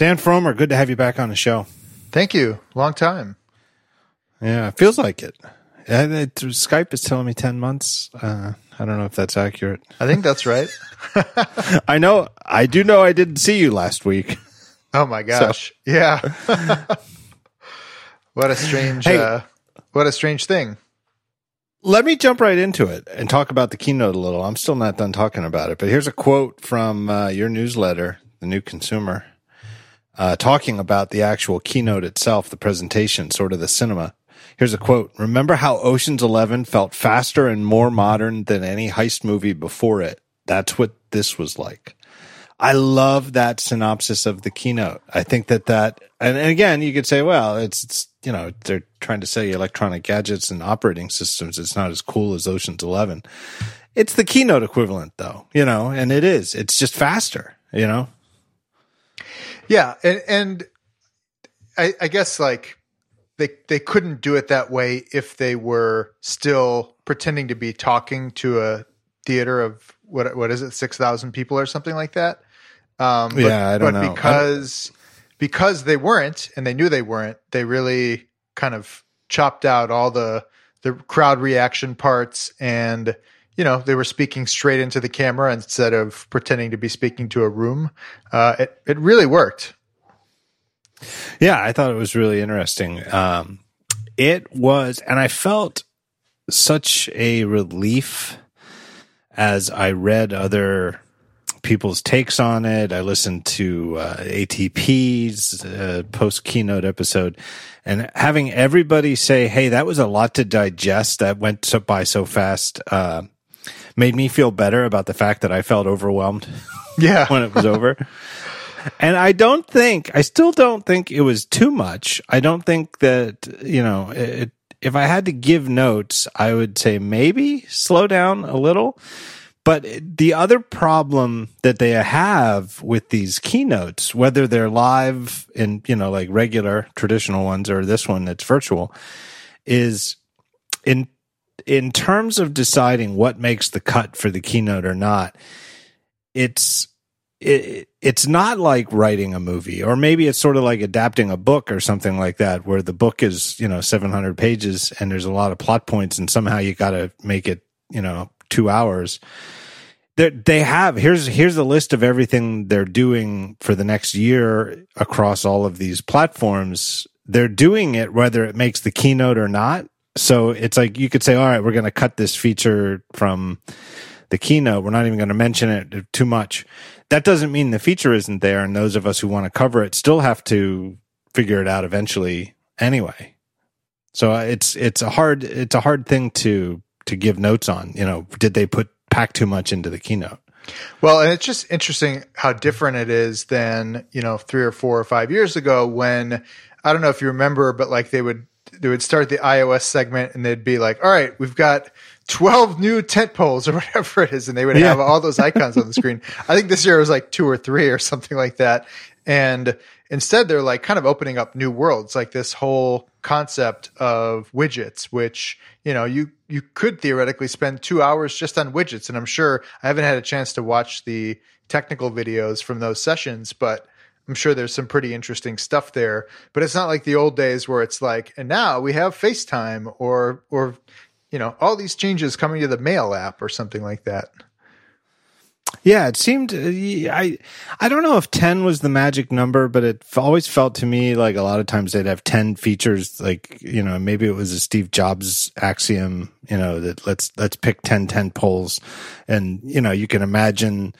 Dan Frommer, good to have you back on the show. Thank you. Long time. Yeah, it feels like it. Skype is telling me 10 months. I don't know if that's accurate. I think that's right. I do know I didn't see you last week. Oh my gosh. So. Yeah. What a strange thing. Let me jump right into it and talk about the keynote a little. I'm still not done talking about it, but here's a quote from your newsletter, The New Consumer, talking about the actual keynote itself, the presentation, sort of the cinema. Here's a quote. "Remember how Ocean's 11 felt faster and more modern than any heist movie before it? That's what this was like." I love that synopsis of the keynote. I think that and again, you could say, well, it's you know, they're trying to sell you electronic gadgets and operating systems. It's not as cool as Ocean's 11. It's the keynote equivalent, though, you know, and it is. It's just faster, you know? Yeah, and I guess, like, they couldn't do it that way if they were still pretending to be talking to a theater of, what is it, 6,000 people or something like that? I don't know. Because they weren't, and they knew they weren't, they really kind of chopped out all the crowd reaction parts, and, you know, they were speaking straight into the camera instead of pretending to be speaking to a room. It really worked. Yeah, I thought it was really interesting. It was, and I felt such a relief as I read other people's takes on it. I listened to ATP's post-keynote episode, and having everybody say, hey, that was a lot to digest, that went by so fast, made me feel better about the fact that I felt overwhelmed when it was over. And I still don't think it was too much. I don't think that, you know, if I had to give notes, I would say maybe slow down a little. But the other problem that they have with these keynotes, whether they're live and, you know, like regular traditional ones or this one that's virtual, is in terms of deciding what makes the cut for the keynote or not, it's not like writing a movie, or maybe it's sort of like adapting a book or something like that, where the book is, you know, 700 pages and there's a lot of plot points and somehow you got to make it, you know, 2 hours. They have, here's a list of everything they're doing for the next year across all of these platforms. They're doing it whether it makes the keynote or not. So it's like you could say, all right, we're going to cut this feature from the keynote. We're not even going to mention it too much. That doesn't mean the feature isn't there, and those of us who want to cover it still have to figure it out eventually anyway. So it's a hard thing to give notes on. You know, did they pack too much into the keynote? Well, and it's just interesting how different it is than, you know, 3 or 4 or 5 years ago, when, I don't know if you remember, but like they would start the iOS segment and they'd be like, all right, we've got 12 new tent poles or whatever it is. And they would have all those icons on the screen. I think this year it was like 2 or 3 or something like that. And instead they're like kind of opening up new worlds, like this whole concept of widgets, which, you know, you could theoretically spend 2 hours just on widgets. And I'm sure, I haven't had a chance to watch the technical videos from those sessions, but I'm sure there's some pretty interesting stuff there. But it's not like the old days where it's like, and now we have FaceTime or you know, all these changes coming to the mail app or something like that. Yeah, it seemed, I don't know if 10 was the magic number, but it always felt to me like a lot of times they'd have 10 features, like, you know, maybe it was a Steve Jobs axiom, you know, that let's pick 10 polls. And, you know, you can imagine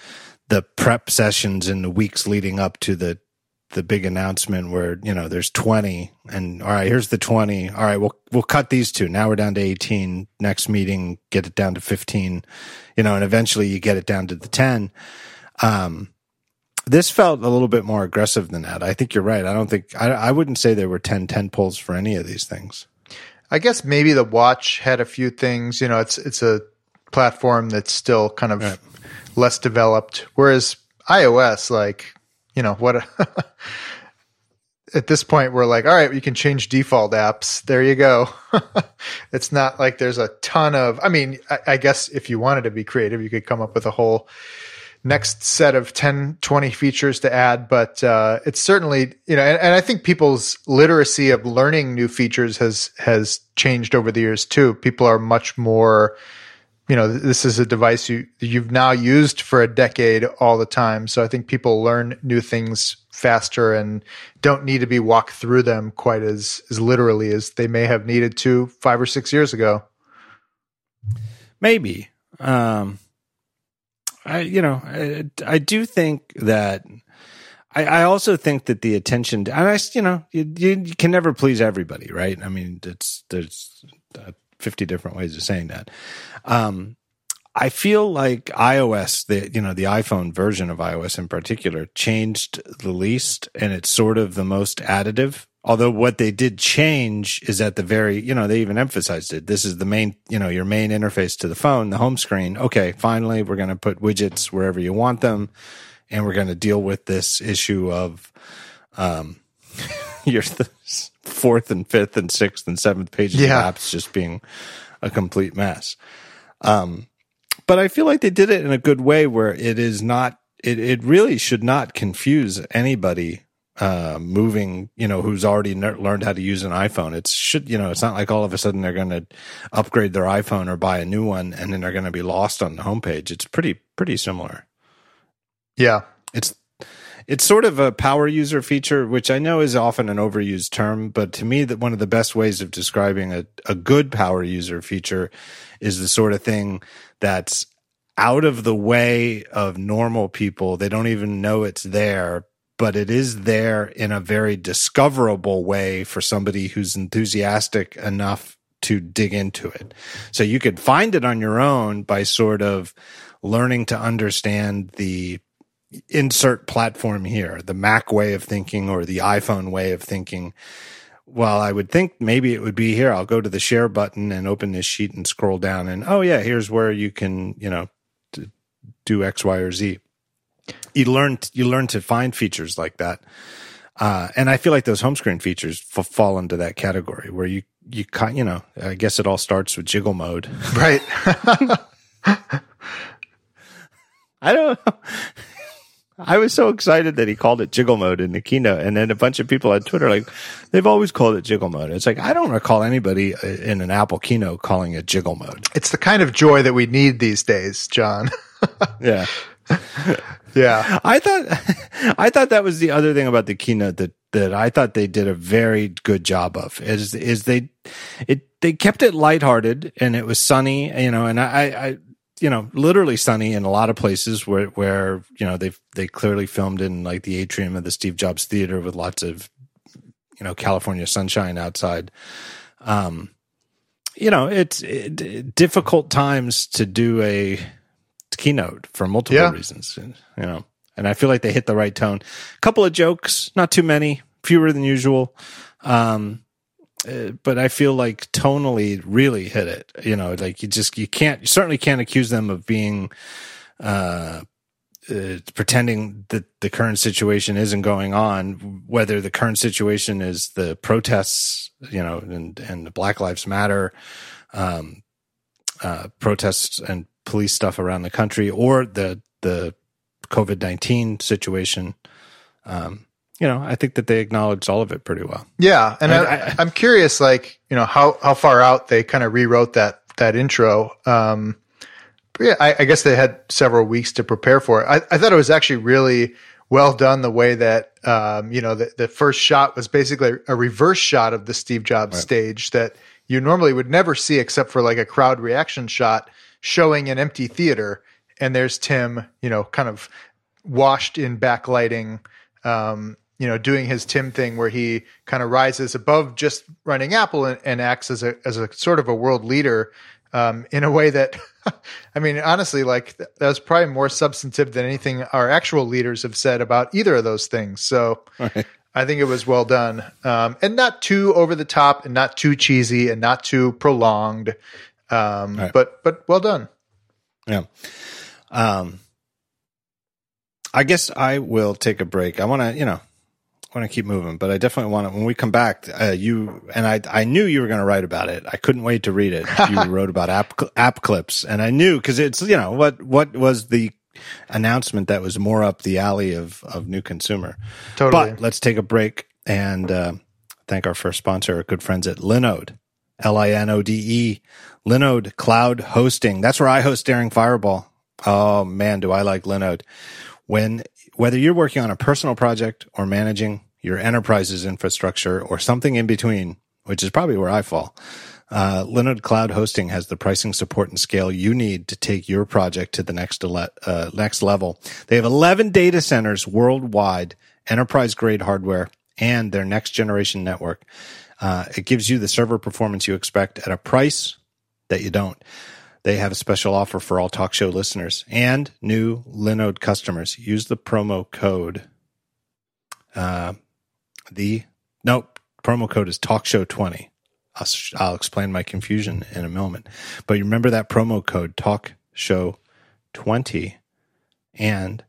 the prep sessions in the weeks leading up to the big announcement where, you know, there's 20 and, all right, here's the 20. All right, we'll cut these two. Now we're down to 18. Next meeting, get it down to 15, you know, and eventually you get it down to the 10. This felt a little bit more aggressive than that. I think you're right. I don't think, I wouldn't say there were 10 polls for any of these things. I guess maybe the watch had a few things, you know, it's a platform that's still kind of less developed. Whereas iOS, like, you know, what? At this point, we're like, all right, you can change default apps. There you go. It's not like there's a ton of, I mean, I guess if you wanted to be creative, you could come up with a whole next set of 10, 20 features to add. But it's certainly, you know, and I think people's literacy of learning new features has changed over the years too. People are much more, you know, this is a device you've now used for a decade all the time. So I think people learn new things faster and don't need to be walked through them quite as literally as they may have needed to 5 or 6 years ago. Maybe. I do think that I also think that the attention, and you can never please everybody, right? I mean, there's 50 different ways of saying that. I feel like iOS, the iPhone version of iOS in particular, changed the least, and it's sort of the most additive. Although what they did change is at the very, they even emphasized it. This is the main, your main interface to the phone, the home screen. Okay, finally, we're going to put widgets wherever you want them, and we're going to deal with this issue of your fourth and fifth and sixth and seventh pages of apps just being a complete mess. But I feel like they did it in a good way where it is not, it really should not confuse anybody moving, who's already learned how to use an iPhone. It should, it's not like all of a sudden they're going to upgrade their iPhone or buy a new one and then they're going to be lost on the homepage. It's pretty similar. Yeah. It's sort of a power user feature, which I know is often an overused term, but to me that one of the best ways of describing a good power user feature is the sort of thing that's out of the way of normal people. They don't even know it's there, but it is there in a very discoverable way for somebody who's enthusiastic enough to dig into it. So you could find it on your own by sort of learning to understand the insert platform here, the Mac way of thinking or the iPhone way of thinking. Well, I would think maybe it would be here. I'll go to the share button and open this sheet and scroll down and, oh yeah, here's where you can, do X, Y, or Z. You learn to find features like that. And I feel like those home screen features fall into that category where you I guess it all starts with jiggle mode. Right. I don't know. I was so excited that he called it jiggle mode in the keynote. And then a bunch of people on Twitter, they've always called it jiggle mode. It's like, I don't recall anybody in an Apple keynote calling it jiggle mode. It's the kind of joy that we need these days, John. Yeah. Yeah. I thought that was the other thing about the keynote that I thought they did a very good job of is they kept it lighthearted and it was sunny, and I literally sunny in a lot of places where they clearly filmed in like the atrium of the Steve Jobs Theater with lots of, California sunshine outside. It's difficult times to do a keynote for multiple reasons, and I feel like they hit the right tone. A couple of jokes, not too many, fewer than usual. But I feel like tonally really hit it, you certainly can't accuse them of being, pretending that the current situation isn't going on, whether the current situation is the protests, and the Black Lives Matter, protests and police stuff around the country or the COVID-19 situation. I think that they acknowledged all of it pretty well. Yeah. And I'm curious, how far out they kind of rewrote that intro. I guess they had several weeks to prepare for it. I thought it was actually really well done the way that, the first shot was basically a reverse shot of the Steve Jobs stage that you normally would never see except for like a crowd reaction shot showing an empty theater. And there's Tim, kind of washed in backlighting, doing his Tim thing where he kind of rises above just running Apple and acts as a sort of a world leader in a way that, I mean, honestly, that was probably more substantive than anything our actual leaders have said about either of those things. So I think it was well done and not too over the top and not too cheesy and not too prolonged, but well done. Yeah. I guess I will take a break. I want to keep moving, but I definitely want to, when we come back, I knew you were going to write about it. I couldn't wait to read it. You wrote about app clips and I knew, cause it's, what was the announcement that was more up the alley of New Consumer. Totally. But let's take a break and thank our first sponsor, our good friends at Linode. Linode. Linode Cloud Hosting. That's where I host Daring Fireball. Oh, man, do I like Linode. Whether you're working on a personal project or managing your enterprise's infrastructure or something in between, which is probably where I fall, Linode Cloud Hosting has the pricing, support, and scale you need to take your project to the next level. They have 11 data centers worldwide, enterprise-grade hardware, and their next-generation network. It gives you the server performance you expect at a price that you don't. They have a special offer for all talk show listeners and new Linode customers. Use the promo code. Promo code is TalkShow20. I'll explain my confusion in a moment. But you remember that promo code, TalkShow20, and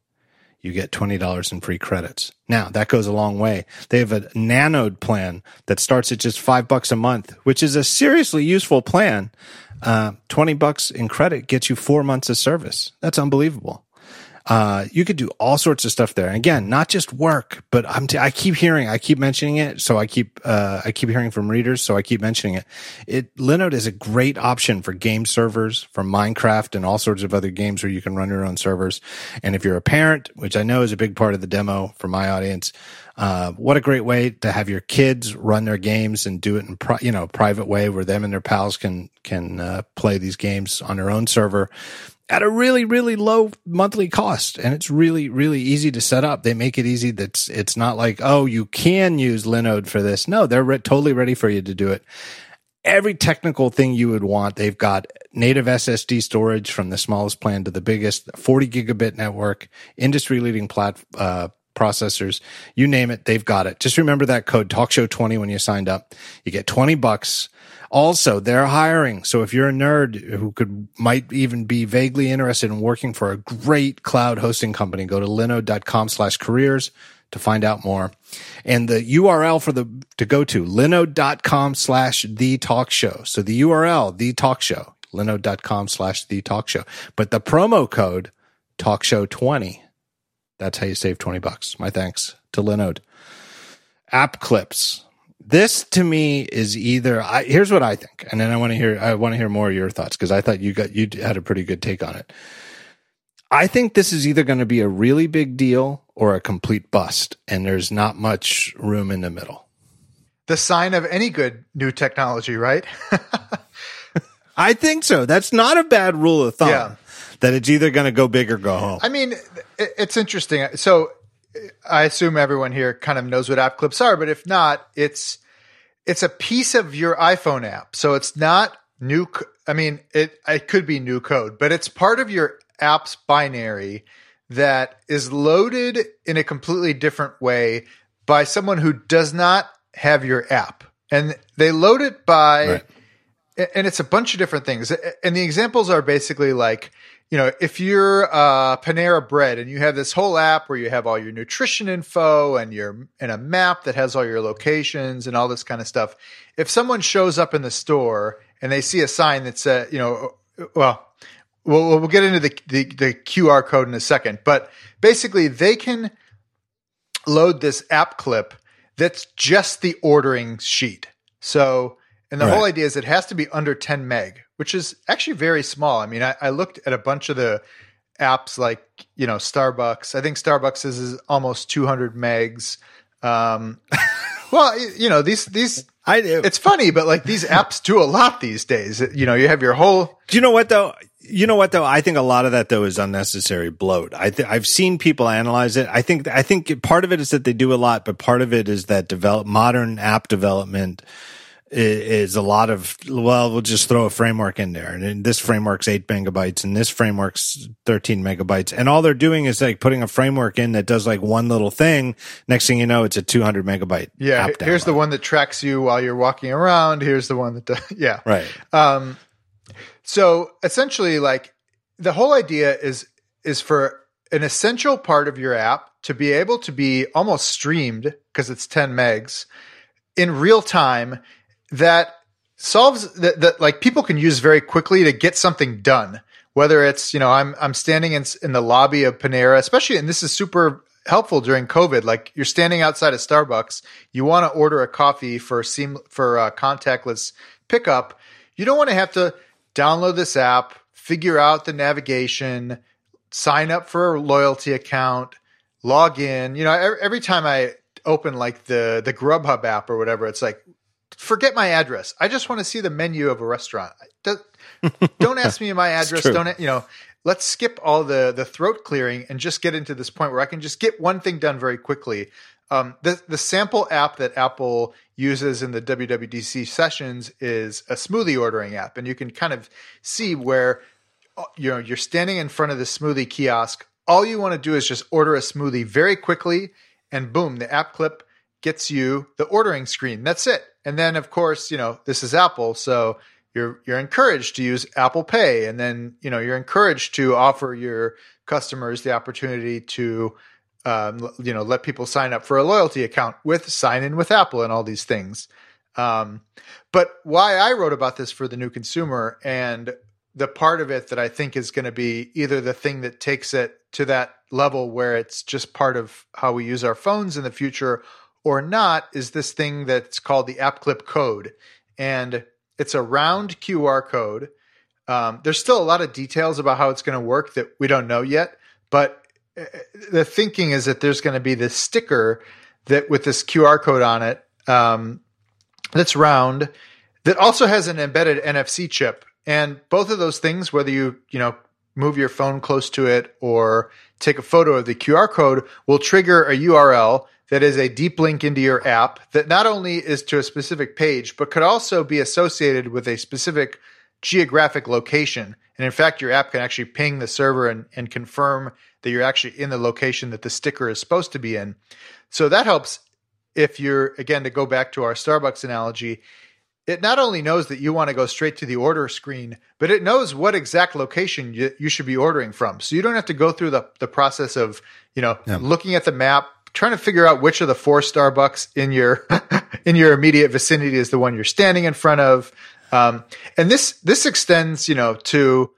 you get $20 in free credits. Now, that goes a long way. They have a Nanode plan that starts at just $5 a month, which is a seriously useful plan. $20 in credit gets you 4 months of service. That's unbelievable. You could do all sorts of stuff there. And again, not just work, but I keep hearing from readers, so I keep mentioning it. Linode is a great option for game servers, for Minecraft and all sorts of other games where you can run your own servers. And if you're a parent, which I know is a big part of the demo for my audience, what a great way to have your kids run their games and do it in private way where them and their pals can play these games on their own server at a really, really low monthly cost. And it's really, really easy to set up. They make it easy. It's not like, oh, you can use Linode for this. No, they're totally ready for you to do it. Every technical thing you would want, they've got native SSD storage from the smallest plan to the biggest, 40 gigabit network, industry-leading processors. You name it, they've got it. Just remember that code, TalkShow20, when you signed up. You get $20. Also, they're hiring. So if you're a nerd who might even be vaguely interested in working for a great cloud hosting company, go to linode.com/careers to find out more. And the URL to go to, linode.com/thetalkshow. So the URL, the talk show, linode.com/thetalkshow. But the promo code, talkshow20. That's how you save $20. My thanks to Linode. App Clips. This to me is here's what I think, and then I want to hear more of your thoughts, because I thought you had a pretty good take on it. I think this is either going to be a really big deal or a complete bust, and there's not much room in the middle. The sign of any good new technology, right? I think so. That's not a bad rule of thumb, that it's either going to go big or go home. I mean, it's interesting. So I assume everyone here kind of knows what app clips are, but if not, it's a piece of your iPhone app. So it's not new. I mean, it could be new code, but it's part of your app's binary that is loaded in a completely different way by someone who does not have your app. And they load it and it's a bunch of different things. And the examples are basically like, if you're Panera Bread and you have this whole app where you have all your nutrition info and a map that has all your locations and all this kind of stuff, if someone shows up in the store and they see a sign that says, we'll get into the QR code in a second, but basically they can load this app clip that's just the ordering sheet. So, and the whole idea is it has to be under 10 meg. Which is actually very small. I mean, I looked at a bunch of the apps like, Starbucks. I think Starbucks is almost 200 megs. Well, these I do. It's funny, but like these apps do a lot these days. You have your whole. Do you know what though? I think a lot of that though is unnecessary bloat. I've seen people analyze it. I think part of it is that they do a lot, but part of it is that modern app development is a lot of, we'll just throw a framework in there. And this framework's 8 megabytes and this framework's 13 megabytes. And all they're doing is like putting a framework in that does like one little thing. Next thing you know, it's a 200 megabyte. Yeah. Here's the one that tracks you while you're walking around. Here's the one that does. Yeah. Right. So essentially like the whole idea is for an essential part of your app to be able to be almost streamed, because it's 10 megs in real time. That solves that people can use very quickly to get something done whether it's, you know, I'm standing in the lobby of Panera, especially, and this is super helpful during COVID. Like, you're standing outside of Starbucks, you want to order a coffee for contactless pickup. You don't want to have to download this app, figure out the navigation, sign up for a loyalty account, log in. You know, every time I open like the Grubhub app or whatever, it's like, forget my address. I just want to see the menu of a restaurant. Don't ask me my address. Don't, you know, let's skip all the throat clearing and just get into this point where I can just get one thing done very quickly. The sample app that Apple uses in the WWDC sessions is a smoothie ordering app. And you can kind of see where, you know, you're standing in front of the smoothie kiosk. All you want to do is just order a smoothie very quickly, and boom, the app clip gets you the ordering screen. That's it. And then, of course, you know, this is Apple, so you're encouraged to use Apple Pay, and then, you know, you're encouraged to offer your customers the opportunity to, you know, let people sign up for a loyalty account with Sign In with Apple and all these things. But why I wrote about this for The New Consumer, and the part of it that I think is going to be either the thing that takes it to that level where it's just part of how we use our phones in the future or not, is this thing that's called the App Clip code. And it's a round QR code. There's still a lot of details about how it's going to work that we don't know yet, but the thinking is that there's going to be this sticker that with this QR code on it, that's round, that also has an embedded NFC chip. And both of those things, whether you know, move your phone close to it or take a photo of the QR code, will trigger a URL that is a deep link into your app that not only is to a specific page, but could also be associated with a specific geographic location. And in fact, your app can actually ping the server and confirm that you're actually in the location that the sticker is supposed to be in. So that helps if you're, again, to go back to our Starbucks analogy, it not only knows that you want to go straight to the order screen, but it knows what exact location you should be ordering from. So you don't have to go through the process of, you know, looking at the map, trying to figure out which of the 4 Starbucks in your in your immediate vicinity is the one you're standing in front of. And this extends, you know, to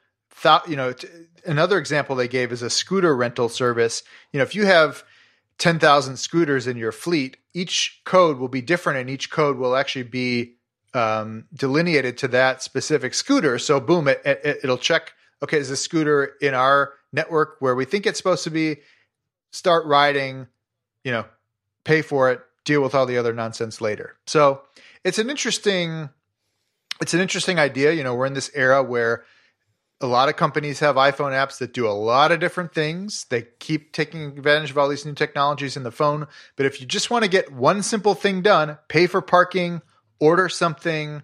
another example they gave is a scooter rental service. You know, if you have 10,000 scooters in your fleet, each code will be different, and each code will actually be delineated to that specific scooter. So boom, it'll check, okay, is the scooter in our network where we think it's supposed to be? Start riding, you know, pay for it, deal with all the other nonsense later. So it's an interesting idea. You know, we're in this era where a lot of companies have iPhone apps that do a lot of different things. They keep taking advantage of all these new technologies in the phone. But if you just want to get one simple thing done, pay for parking, order something,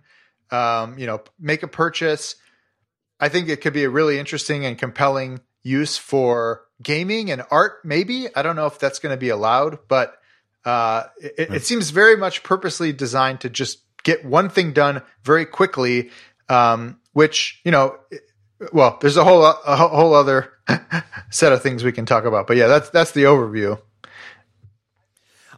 you know, make a purchase, I think it could be a really interesting and compelling use for gaming and art, maybe. I don't know if that's going to be allowed, but it seems very much purposely designed to just get one thing done very quickly, which, you know, well, there's a whole other set of things we can talk about. But yeah, that's the overview.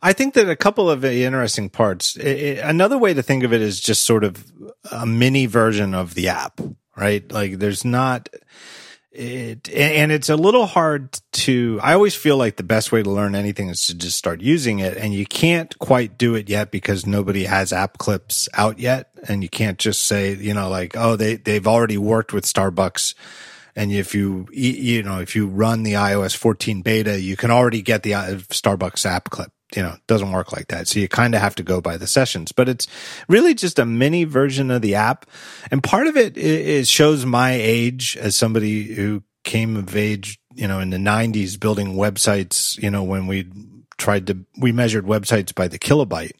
I think that a couple of interesting parts, another way to think of it is just sort of a mini version of the app, right? Like, there's not... And it's a little hard to, I always feel like the best way to learn anything is to just start using it. And you can't quite do it yet because nobody has app clips out yet. And you can't just say, you know, like, oh, they've already worked with Starbucks. And if you run the iOS 14 beta, you can already get the Starbucks app clip. You know, it doesn't work like that. So you kind of have to go by the sessions, but it's really just a mini version of the app. And part of it is shows my age as somebody who came of age, you know, in the 90s building websites, you know, when we measured websites by the kilobyte.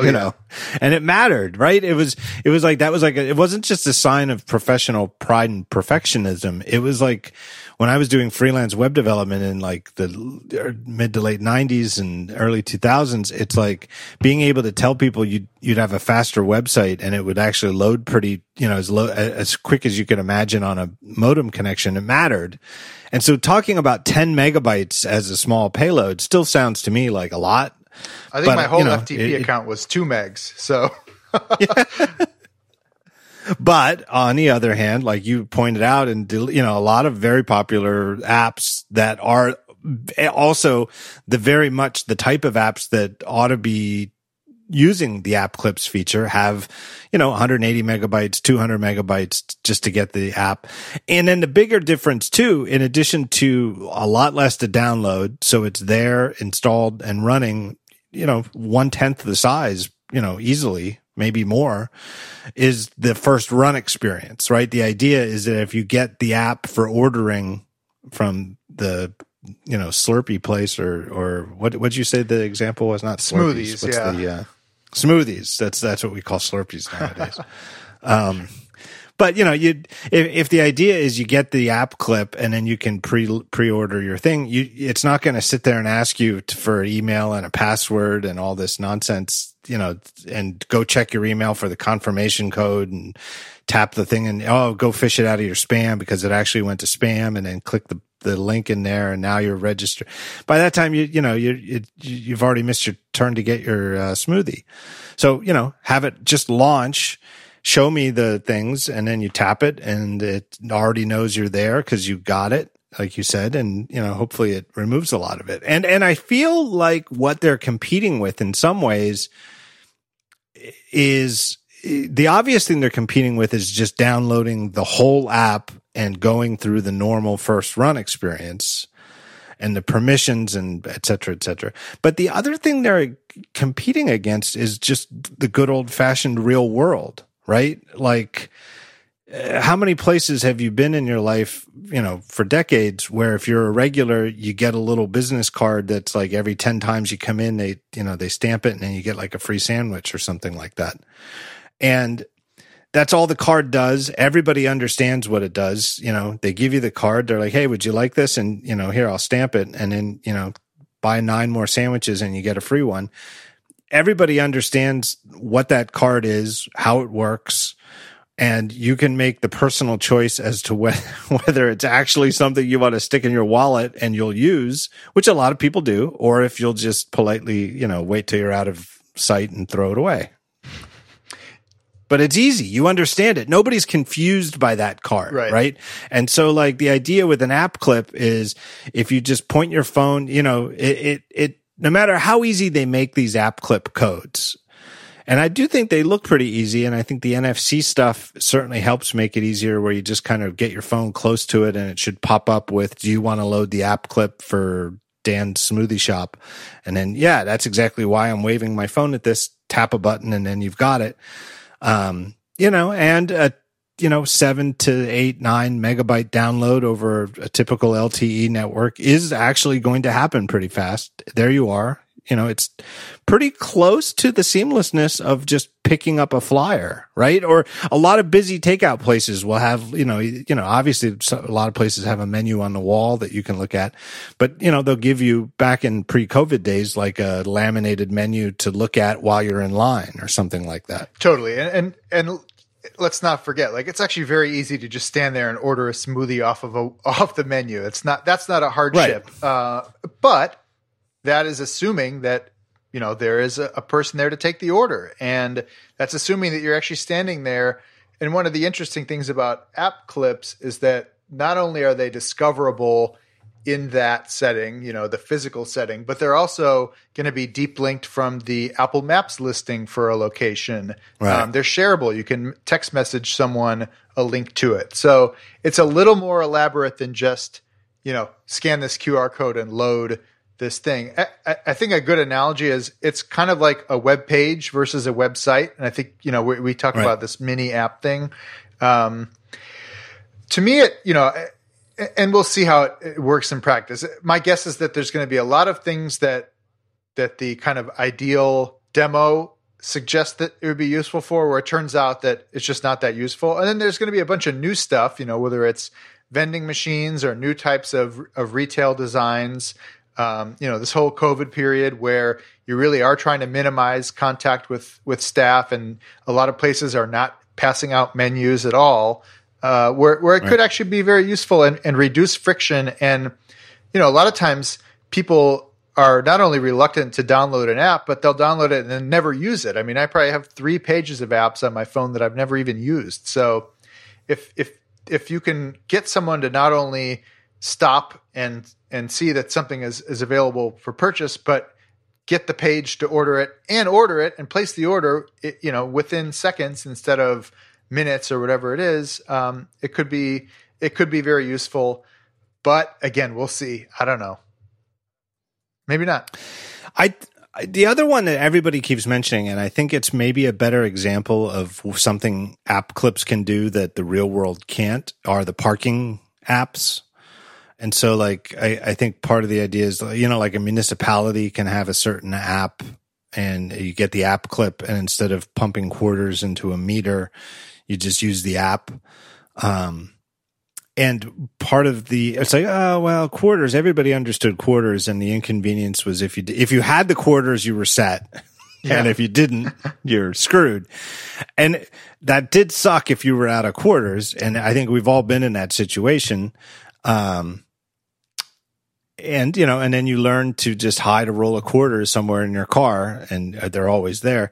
You know, and it mattered, right? It was like, that was like, it wasn't just a sign of professional pride and perfectionism. It was like when I was doing freelance web development in like the mid to late 90s and early 2000s, it's like being able to tell people you'd have a faster website and it would actually load pretty, you know, as quick as you could imagine on a modem connection. It mattered. And so talking about 10 megabytes as a small payload still sounds to me like a lot. I think my whole FTP account was 2 megs. So, But on the other hand, like you pointed out, and you know, a lot of very popular apps that are also the very much the type of apps that ought to be using the App Clips feature have, you know, 180 megabytes, 200 megabytes just to get the app. And then the bigger difference too, in addition to a lot less to download, so it's there, installed and running, you know, 1/10 the size, you know, easily, maybe more, is the first run experience, right? The idea is that if you get the app for ordering from the, you know, Slurpee place or what'd you say the example was? Not Slurpees. Smoothies. What's the, smoothies. That's what we call Slurpees nowadays. But you know, if the idea is you get the app clip and then you can pre-order your thing, it's not going to sit there and ask you for an email and a password and all this nonsense, you know, and go check your email for the confirmation code and tap the thing and go fish it out of your spam because it actually went to spam, and then click the link in there and now you're registered. By that time, you've already missed your turn to get your smoothie. So you know, have it just launch. Show me the things, and then you tap it and it already knows you're there because you got it, like you said, and you know, hopefully it removes a lot of it. And I feel like what they're competing with in some ways is the obvious thing they're competing with is just downloading the whole app and going through the normal first run experience and the permissions and et cetera, et cetera. But the other thing they're competing against is just the good old fashioned real world. Right? Like, how many places have you been in your life, you know, for decades, where if you're a regular, you get a little business card that's like every 10 times you come in, they, you know, they stamp it and then you get like a free sandwich or something like that. And that's all the card does. Everybody understands what it does. You know, they give you the card. They're like, hey, would you like this? And, you know, here, I'll stamp it. And then, you know, buy 9 more sandwiches and you get a free one. Everybody understands what that card is, how it works, and you can make the personal choice as to whether it's actually something you want to stick in your wallet and you'll use, which a lot of people do, or if you'll just politely, you know, wait till you're out of sight and throw it away. But it's easy. You understand it. Nobody's confused by that card, right? And so, like, the idea with an app clip is if you just point your phone, you know, no matter how easy they make these app clip codes, and I do think they look pretty easy, and I think the NFC stuff certainly helps make it easier, where you just kind of get your phone close to it and it should pop up with, do you want to load the app clip for Dan's smoothie shop? And then, yeah, that's exactly why I'm waving my phone at this. Tap a button and then you've got it. You know, and a 7 to 8, 9 megabyte download over a typical LTE network is actually going to happen pretty fast. There you are. You know, it's pretty close to the seamlessness of just picking up a flyer, right? Or a lot of busy takeout places will have, you know, obviously a lot of places have a menu on the wall that you can look at, but you know, they'll give you, back in pre-COVID days, like a laminated menu to look at while you're in line or something like that. Totally. And let's not forget, like, it's actually very easy to just stand there and order a smoothie off the menu. That's not a hardship, right? But that is assuming that, you know, there is a person there to take the order, and that's assuming that you're actually standing there. And one of the interesting things about app clips is that not only are they discoverable in that setting, you know, the physical setting, but they're also going to be deep linked from the Apple Maps listing for a location. Right. They're shareable. You can text message someone a link to it. So it's a little more elaborate than just, you know, scan this QR code and load this thing. I think a good analogy is it's kind of like a web page versus a website. And I think, you know, we talk right about this mini app thing. To me, it, you know, and we'll see how it works in practice. My guess is that there's going to be a lot of things that the kind of ideal demo suggests that it would be useful for, where it turns out that it's just not that useful. And then there's going to be a bunch of new stuff, you know, whether it's vending machines or new types of retail designs. You know, this whole COVID period where you really are trying to minimize contact with staff, and a lot of places are not passing out menus at all. Where it could actually be very useful and reduce friction. And, you know, a lot of times people are not only reluctant to download an app, but they'll download it and then never use it. I mean, I probably have 3 pages of apps on my phone that I've never even used. So if you can get someone to not only stop and see that something is available for purchase, but get the page to order it and place the order, you know, within seconds instead of minutes or whatever it is, it could be very useful. But again, we'll see. I don't know. Maybe not. The other one that everybody keeps mentioning, and I think it's maybe a better example of something App Clips can do that the real world can't, are the parking apps. And so, like, I think part of the idea is, you know, like a municipality can have a certain app and you get the app clip, and instead of pumping quarters into a meter, you just use the app. And part of the, it's like, oh, well, quarters, everybody understood quarters, and the inconvenience was if you had the quarters, you were set. Yeah. And if you didn't, you're screwed. And that did suck if you were out of quarters. And I think we've all been in that situation. And, you know, and then you learn to just hide a roll of quarters somewhere in your car, and they're always there.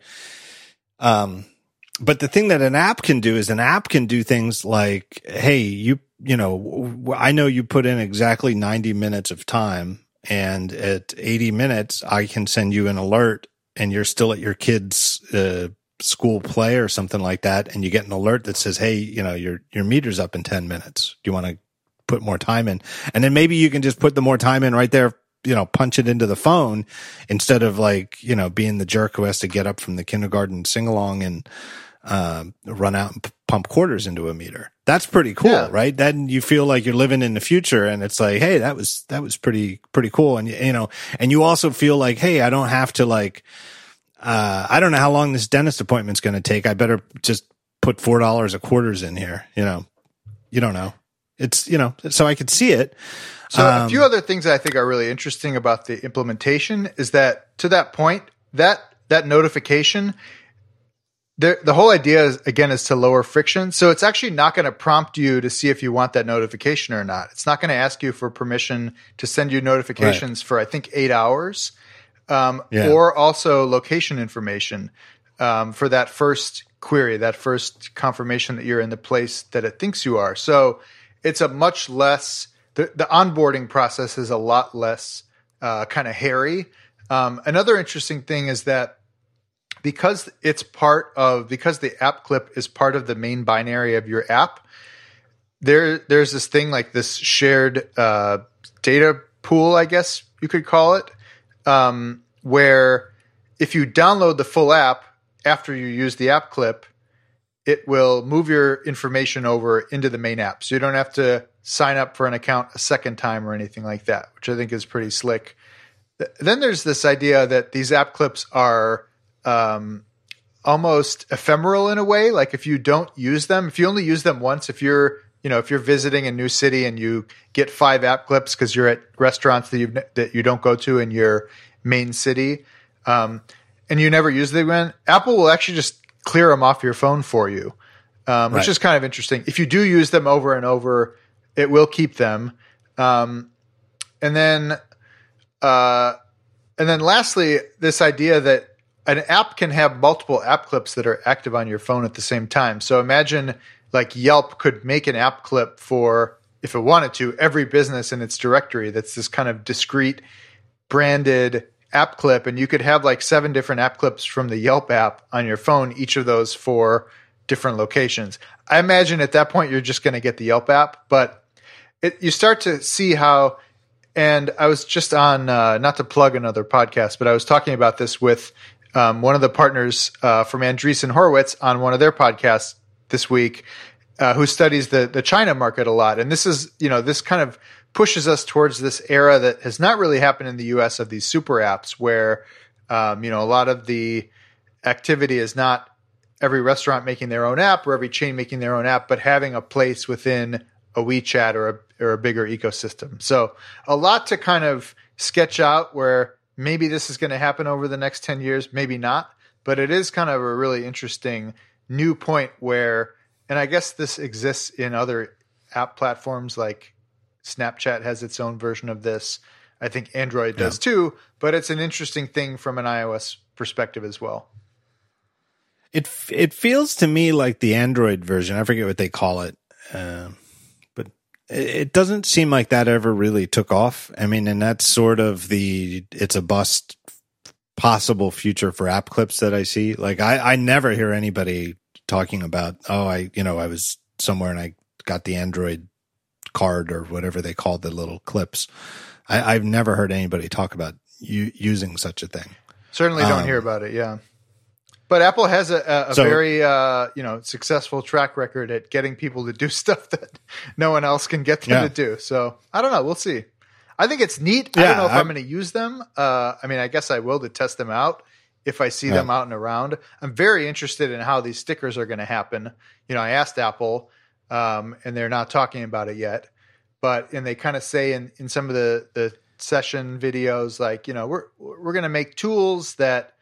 But the thing that an app can do is an app can do things like, hey, you know, I know you put in exactly 90 minutes of time, and at 80 minutes, I can send you an alert, and you're still at your kid's school play or something like that, and you get an alert that says, hey, you know, your meter's up in 10 minutes. Do you want to put more time in? And then maybe you can just put the more time in right there, you know, punch it into the phone instead of, like, you know, being the jerk who has to get up from the kindergarten sing-along and run out and pump quarters into a meter. That's pretty cool, yeah. Right? Then you feel like you're living in the future, and it's like, hey, that was pretty cool. And, you know, and you also feel like, hey, I don't have to, like, I don't know how long this dentist appointment's going to take. I better just put $4 of quarters in here. You know, you don't know. It's, you know, so I could see it. So a few other things that I think are really interesting about the implementation is that, to that point, that notification, the whole idea is, again, is to lower friction. So it's actually not going to prompt you to see if you want that notification or not. It's not going to ask you for permission to send you notifications for, I think, 8 hours, or also location information for that first query, that first confirmation that you're in the place that it thinks you are. So it's a much less – the onboarding process is a lot less kind of hairy. Another interesting thing is that because the app clip is part of the main binary of your app, there's this thing, like this shared data pool, I guess you could call it, where if you download the full app after you use the app clip, it will move your information over into the main app. So you don't have to sign up for an account a second time or anything like that, which I think is pretty slick. Then there's this idea that these app clips are almost ephemeral in a way. Like, if you don't use them, if you only use them once, if you're visiting a new city and you get 5 app clips because you're at restaurants that you don't go to in your main city, and you never use them again, Apple will actually just clear them off your phone for you, right, which is kind of interesting. If you do use them over and over, it will keep them. And then lastly, this idea that an app can have multiple app clips that are active on your phone at the same time. So imagine, like, Yelp could make an app clip for, if it wanted to, every business in its directory. That's this kind of discrete branded app clip, and you could have, like, 7 different app clips from the Yelp app on your phone, each of those for different locations. I imagine at that point you're just going to get the Yelp app, but you start to see how, and I was just on, not to plug another podcast, but I was talking about this with one of the partners from Andreessen Horowitz on one of their podcasts this week, who studies the China market a lot. And this is, you know, this kind of pushes us towards this era that has not really happened in the U.S. of these super apps, where, you know, a lot of the activity is not every restaurant making their own app or every chain making their own app, but having a place within a WeChat or a bigger ecosystem. So a lot to kind of sketch out, where maybe this is going to happen over the next 10 years, maybe not, but it is kind of a really interesting new point where, and I guess this exists in other app platforms, like Snapchat has its own version of this. I think Android does too, but it's an interesting thing from an iOS perspective as well. It feels to me like the Android version. I forget what they call it, but it doesn't seem like that ever really took off. I mean, and that's sort of the it's a bust possible future for App Clips that I see. Like I never hear anybody talking about, oh, I was somewhere and I got the Android card or whatever they called the little clips. I've never heard anybody talk about using such a thing. Certainly don't hear about it. Yeah. But Apple has a very successful track record at getting people to do stuff that no one else can get them to do. So I don't know. We'll see. I think it's neat. Yeah, I don't know if I'm going to use them. I mean, I guess I will to test them out if I see them out and around. I'm very interested in how these stickers are going to happen. You know, I asked Apple, and they're not talking about it yet. But and they kind of say in some of the session videos, like, you know, we're going to make tools that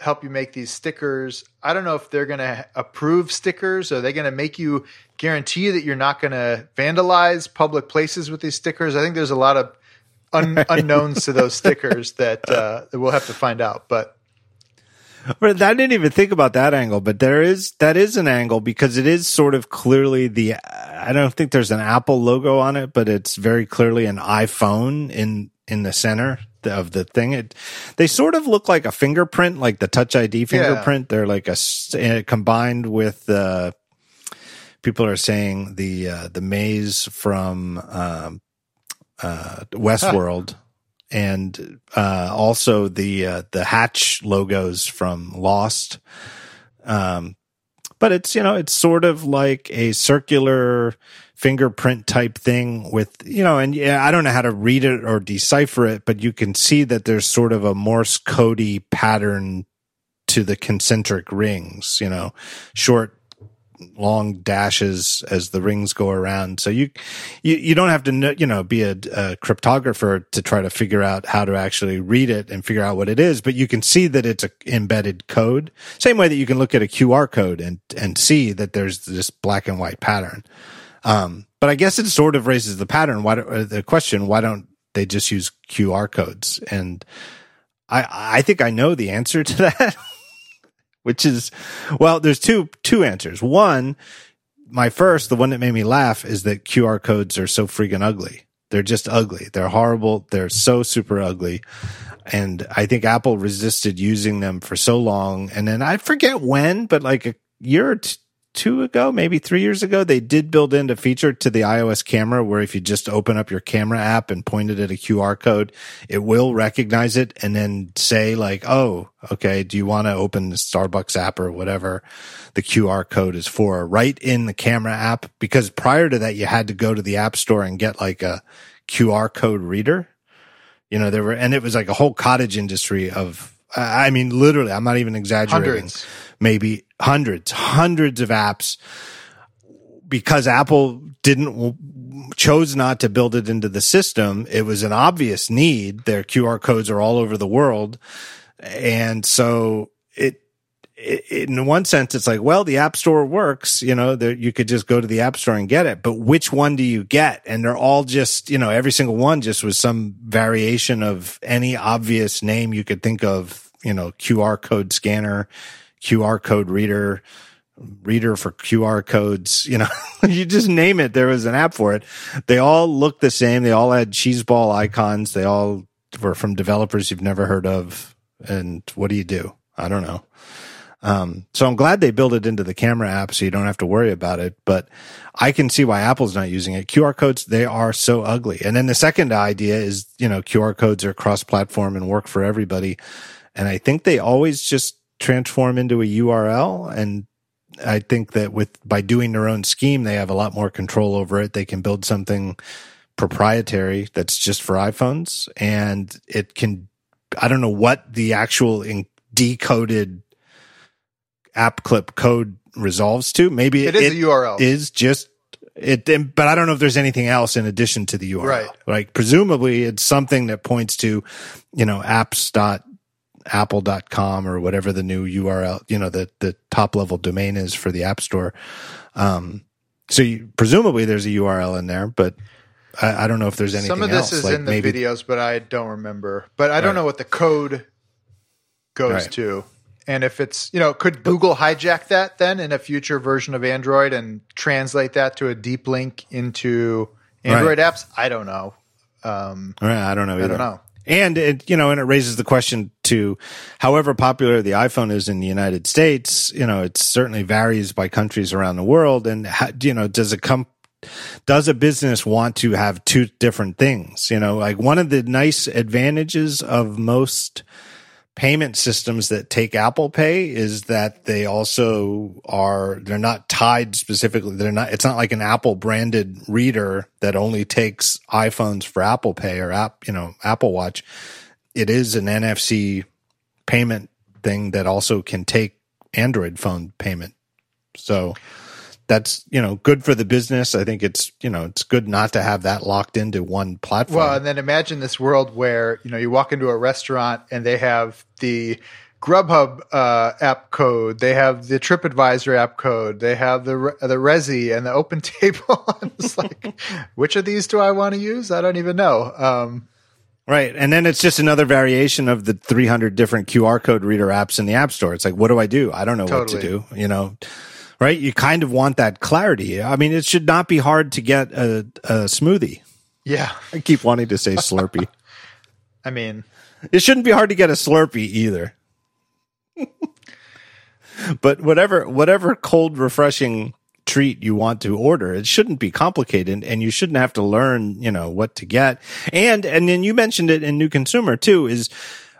help you make these stickers. I don't know if they're going to approve stickers. Are they going to make you guarantee that you're not going to vandalize public places with these stickers? I think there's a lot of unknowns to those stickers that we'll have to find out. But I didn't even think about that angle, but that is an angle because it is sort of clearly I don't think there's an Apple logo on it, but it's very clearly an iPhone in the center of the thing. They sort of look like a fingerprint, like the Touch ID fingerprint. They're like combined with people are saying the maze from Westworld. And also the Hatch logos from Lost, but it's it's sort of like a circular fingerprint type thing with I don't know how to read it or decipher it, but you can see that there's sort of a Morse codey pattern to the concentric rings, short, long dashes as the rings go around. So you don't have to be a cryptographer to try to figure out how to actually read it and figure out what it is, but you can see that it's an embedded code, same way that you can look at a QR code and see that there's this black and white pattern. But I guess it sort of raises the pattern, why don't they just use QR codes? And I think I know the answer to that. Which is, well, there's two answers. One, the one that made me laugh is that QR codes are so freaking ugly. They're just ugly. They're horrible. They're so super ugly. And I think Apple resisted using them for so long. And then I forget when, but like a year or two ago, maybe 3 years ago, they did build in a feature to the iOS camera where if you just open up your camera app and point it at a QR code, it will recognize it and then say like, oh, okay, do you want to open the Starbucks app or whatever the QR code is for right in the camera app? Because prior to that, you had to go to the App Store and get like a QR code reader. It was like a whole cottage industry of, I mean, literally, I'm not even exaggerating. Hundreds. Maybe hundreds of apps, because Apple chose not to build it into the system. It was an obvious need. Their QR codes are all over the world. And so it in one sense, it's like, well, the App Store works, you could just go to the App Store and get it, but which one do you get? And they're all just, every single one just was some variation of any obvious name you could think of, QR code scanner, QR code reader for QR codes, you just name it. There was an app for it. They all looked the same. They all had cheeseball icons. They all were from developers you've never heard of. And what do you do? I don't know. So I'm glad they built it into the camera app so you don't have to worry about it, but I can see why Apple's not using it. QR codes, they are so ugly. And then the second idea is, QR codes are cross-platform and work for everybody. And I think they always just transform into a URL, and I think that by doing their own scheme, they have a lot more control over it. They can build something proprietary that's just for iPhones, and it can, I don't know what the actual decoded app clip code resolves to. Maybe it is a URL. Is just it, but I don't know if there's anything else in addition to the URL. Right. Like presumably it's something that points to, apps.apple.com or whatever the new URL, the top level domain is for the App Store. So presumably there's a URL in there, but I don't know if there's anything else. Some of this is like in the videos, but I don't remember. But I don't know what the code goes to. And if it's, you know, could Google hijack that then in a future version of Android and translate that to a deep link into Android apps? I don't know. I don't know either. I don't know. And it, you know, and it raises the question to however popular the iPhone is in the United States, you know, it certainly varies by countries around the world. And, how, you know, does a business want to have two different things? You know, like one of the nice advantages of most payment systems that take Apple Pay is that they also are, they're not tied specifically. They're not, it's not like an Apple branded reader that only takes iPhones for Apple Pay or Apple Watch. It is an NFC payment thing that also can take Android phone payment. So that's, you know, good for the business. I think it's, you know, it's good not to have that locked into one platform. Well, and then imagine this world where, you know, you walk into a restaurant and they have the Grubhub app code, they have the TripAdvisor app code, they have the Resi and the OpenTable. It's like, which of these do I want to use? I don't even know. Right. And then it's just another variation of the 300 different QR code reader apps in the App Store. It's like, what do I do? I don't know what to do, you know. Right? You kind of want that clarity. I mean, it should not be hard to get a smoothie. Yeah. I keep wanting to say Slurpee. I mean, it shouldn't be hard to get a Slurpee either. But whatever cold, refreshing treat you want to order, it shouldn't be complicated, and you shouldn't have to learn, you know, what to get. And then you mentioned it in New Consumer too, is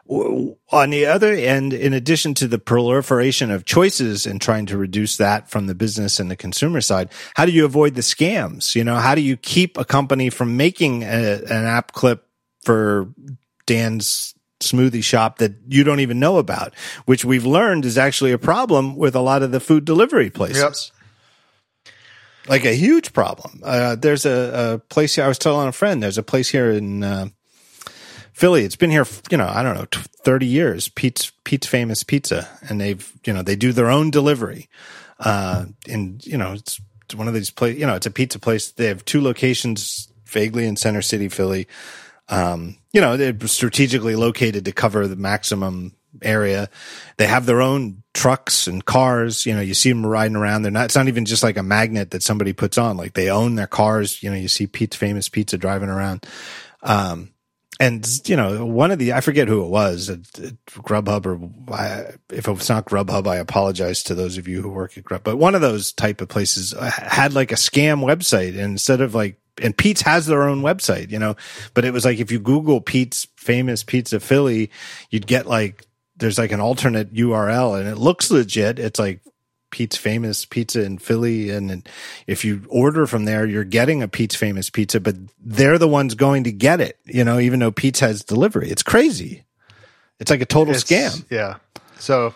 on the other end, in addition to the proliferation of choices and trying to reduce that from the business and the consumer side, how do you avoid the scams? You know, how do you keep a company from making an app clip for Dan's smoothie shop that you don't even know about, which we've learned is actually a problem with a lot of the food delivery places. Yep. Like a huge problem. There's a place here, I was telling a friend, there's a place here in Philly, it's been here, you know, I don't know, 30 years, Pete's Famous Pizza. And they've, you know, they do their own delivery. And, you know, it's one of these places, you know, it's a pizza place. They have two locations vaguely in Center City, Philly. You know, they're strategically located to cover the maximum area. They have their own trucks and cars. You know, you see them riding around. They're not, it's not even just like a magnet that somebody puts on. Like they own their cars. You know, you see Pete's Famous Pizza driving around. And, you know, one of the, I forget who it was, Grubhub, or if it's not Grubhub, I apologize to those of you who work at Grubhub. But one of those type of places had like a scam website, and instead of like, and Pete's has their own website, you know, but it was like if you Google Pete's Famous Pizza Philly, you'd get like, there's like an alternate URL and it looks legit. It's like Pete's Famous Pizza in Philly, and if you order from there, you're getting a Pete's Famous Pizza, but they're the ones going to get it, you know, even though Pete's has delivery. It's crazy. It's like a total scam. Yeah. So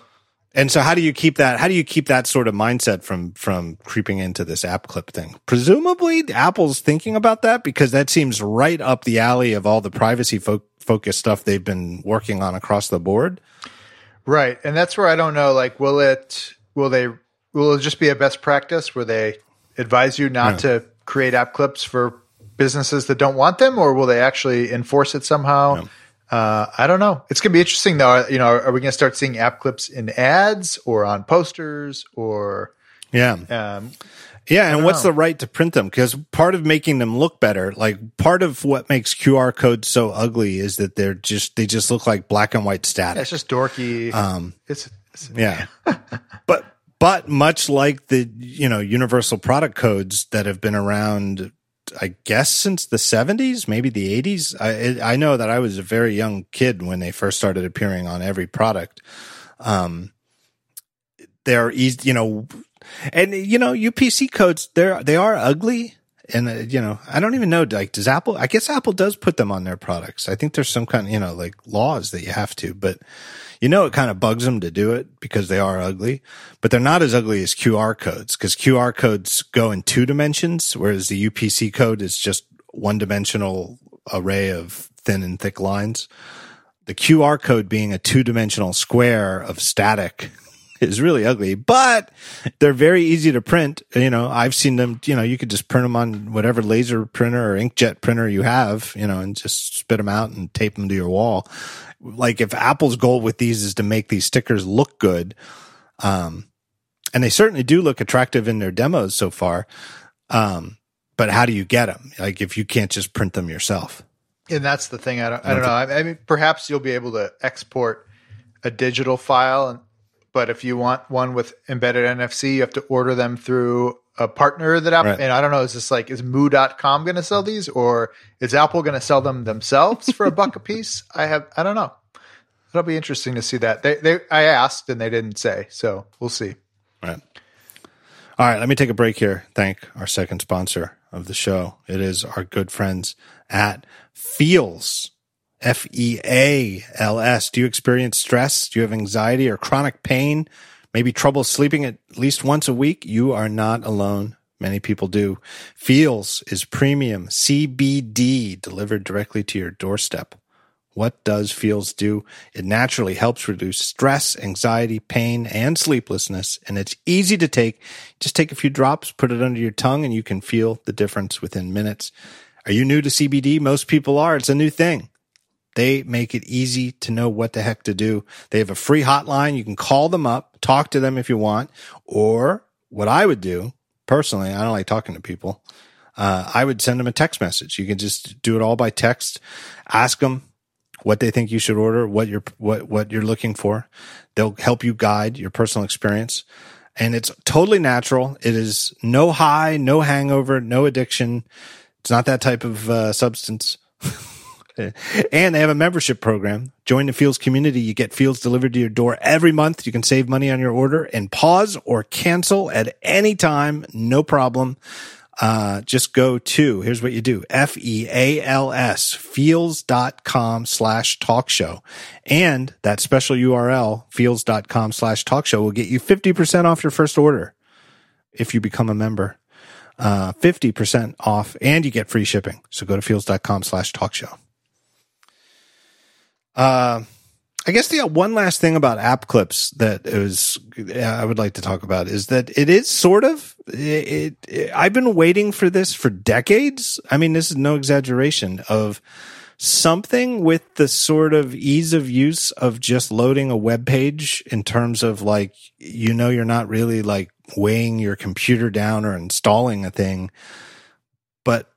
how do you keep that? How do you keep that sort of mindset from creeping into this app clip thing? Presumably Apple's thinking about that, because that seems right up the alley of all the privacy focused stuff they've been working on across the board. Right. And that's where I don't know, like, will it just be a best practice where they advise you not to create app clips for businesses that don't want them, or will they actually enforce it somehow? I don't know. It's going to be interesting, though. You know, are we going to start seeing app clips in ads or on posters or? Yeah. And what's the right to print them? Because part of making them look better, like part of what makes QR codes so ugly is that they just look like black and white static. Yeah, it's just dorky. But much like the, you know, universal product codes that have been around, I guess, since the 70s, maybe the 80s. I know that I was a very young kid when they first started appearing on every product. They're easy, you know, and, you know, UPC codes, they are ugly. And, you know, I don't even know, like, does Apple, I guess Apple does put them on their products. I think there's some kind of, you know, like laws that you have to, but, you know, it kind of bugs them to do it because they are ugly, but they're not as ugly as QR codes, because QR codes go in two dimensions, whereas the UPC code is just one dimensional array of thin and thick lines. The QR code being a two dimensional square of static is really ugly, but they're very easy to print. You know, I've seen them, you know, you could just print them on whatever laser printer or inkjet printer you have, you know, and just spit them out and tape them to your wall. Like if Apple's goal with these is to make these stickers look good, and they certainly do look attractive in their demos so far. But how do you get them? Like if you can't just print them yourself. And that's the thing. I don't know. I mean, perhaps you'll be able to export a digital file, but if you want one with embedded NFC, you have to order them through a partner that Apple, and I don't know, is this like, is Moo.com going to sell these, or is Apple going to sell them themselves for $1 a piece? I don't know. It'll be interesting to see that. I asked and they didn't say, so we'll see. Right. All right, let me take a break here. Thank our second sponsor of the show. It is our good friends at Feels. Feals. Do you experience stress? Do you have anxiety or chronic pain? Maybe trouble sleeping at least once a week? You are not alone. Many people do. Feels is premium CBD delivered directly to your doorstep. What does Feels do? It naturally helps reduce stress, anxiety, pain, and sleeplessness, and it's easy to take. Just take a few drops, put it under your tongue, and you can feel the difference within minutes. Are you new to CBD? Most people are. It's a new thing. They make it easy to know what the heck to do. They have a free hotline. You can call them up, talk to them if you want, or what I would do, personally, I don't like talking to people, I would send them a text message. You can just do it all by text. Ask them what they think you should order, what you're looking for. They'll help you guide your personal experience. And it's totally natural. It is no high, no hangover, no addiction. It's not that type of substance. And they have a membership program. Join the Feels community. You get Feels delivered to your door every month. You can save money on your order and pause or cancel at any time. No problem. Just go to, here's what you do, Feals, feels.com/talkshow. And that special URL, feels.com/talkshow, will get you 50% off your first order if you become a member. 50% off, and you get free shipping. So go to feels.com/talkshow. I guess the one last thing about App Clips that I would like to talk about is that it is sort of I've been waiting for this for decades. I mean, this is no exaggeration, of something with the sort of ease of use of just loading a web page in terms of, like, you know, you're not really like weighing your computer down or installing a thing, but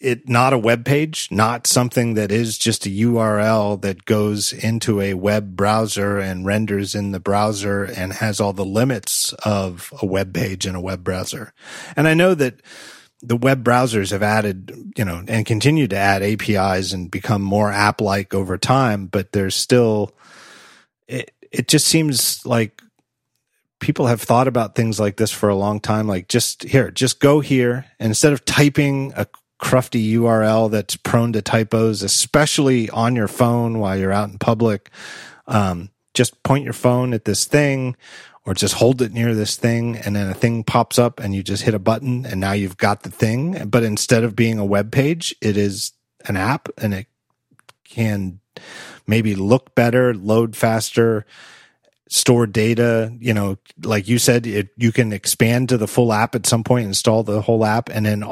it not a web page, not something that is just a URL that goes into a web browser and renders in the browser and has all the limits of a web page in a web browser. And I know that the web browsers have added, you know, and continue to add APIs and become more app-like over time, but there's still, it just seems like people have thought about things like this for a long time. Like, just go here. And instead of typing a crufty URL that's prone to typos, especially on your phone while you're out in public, just point your phone at this thing, or just hold it near this thing, and then a thing pops up and you just hit a button and now you've got the thing. But instead of being a web page, it is an app, and it can maybe look better, load faster, store data. You know, like you said, you can expand to the full app at some point, install the whole app, and then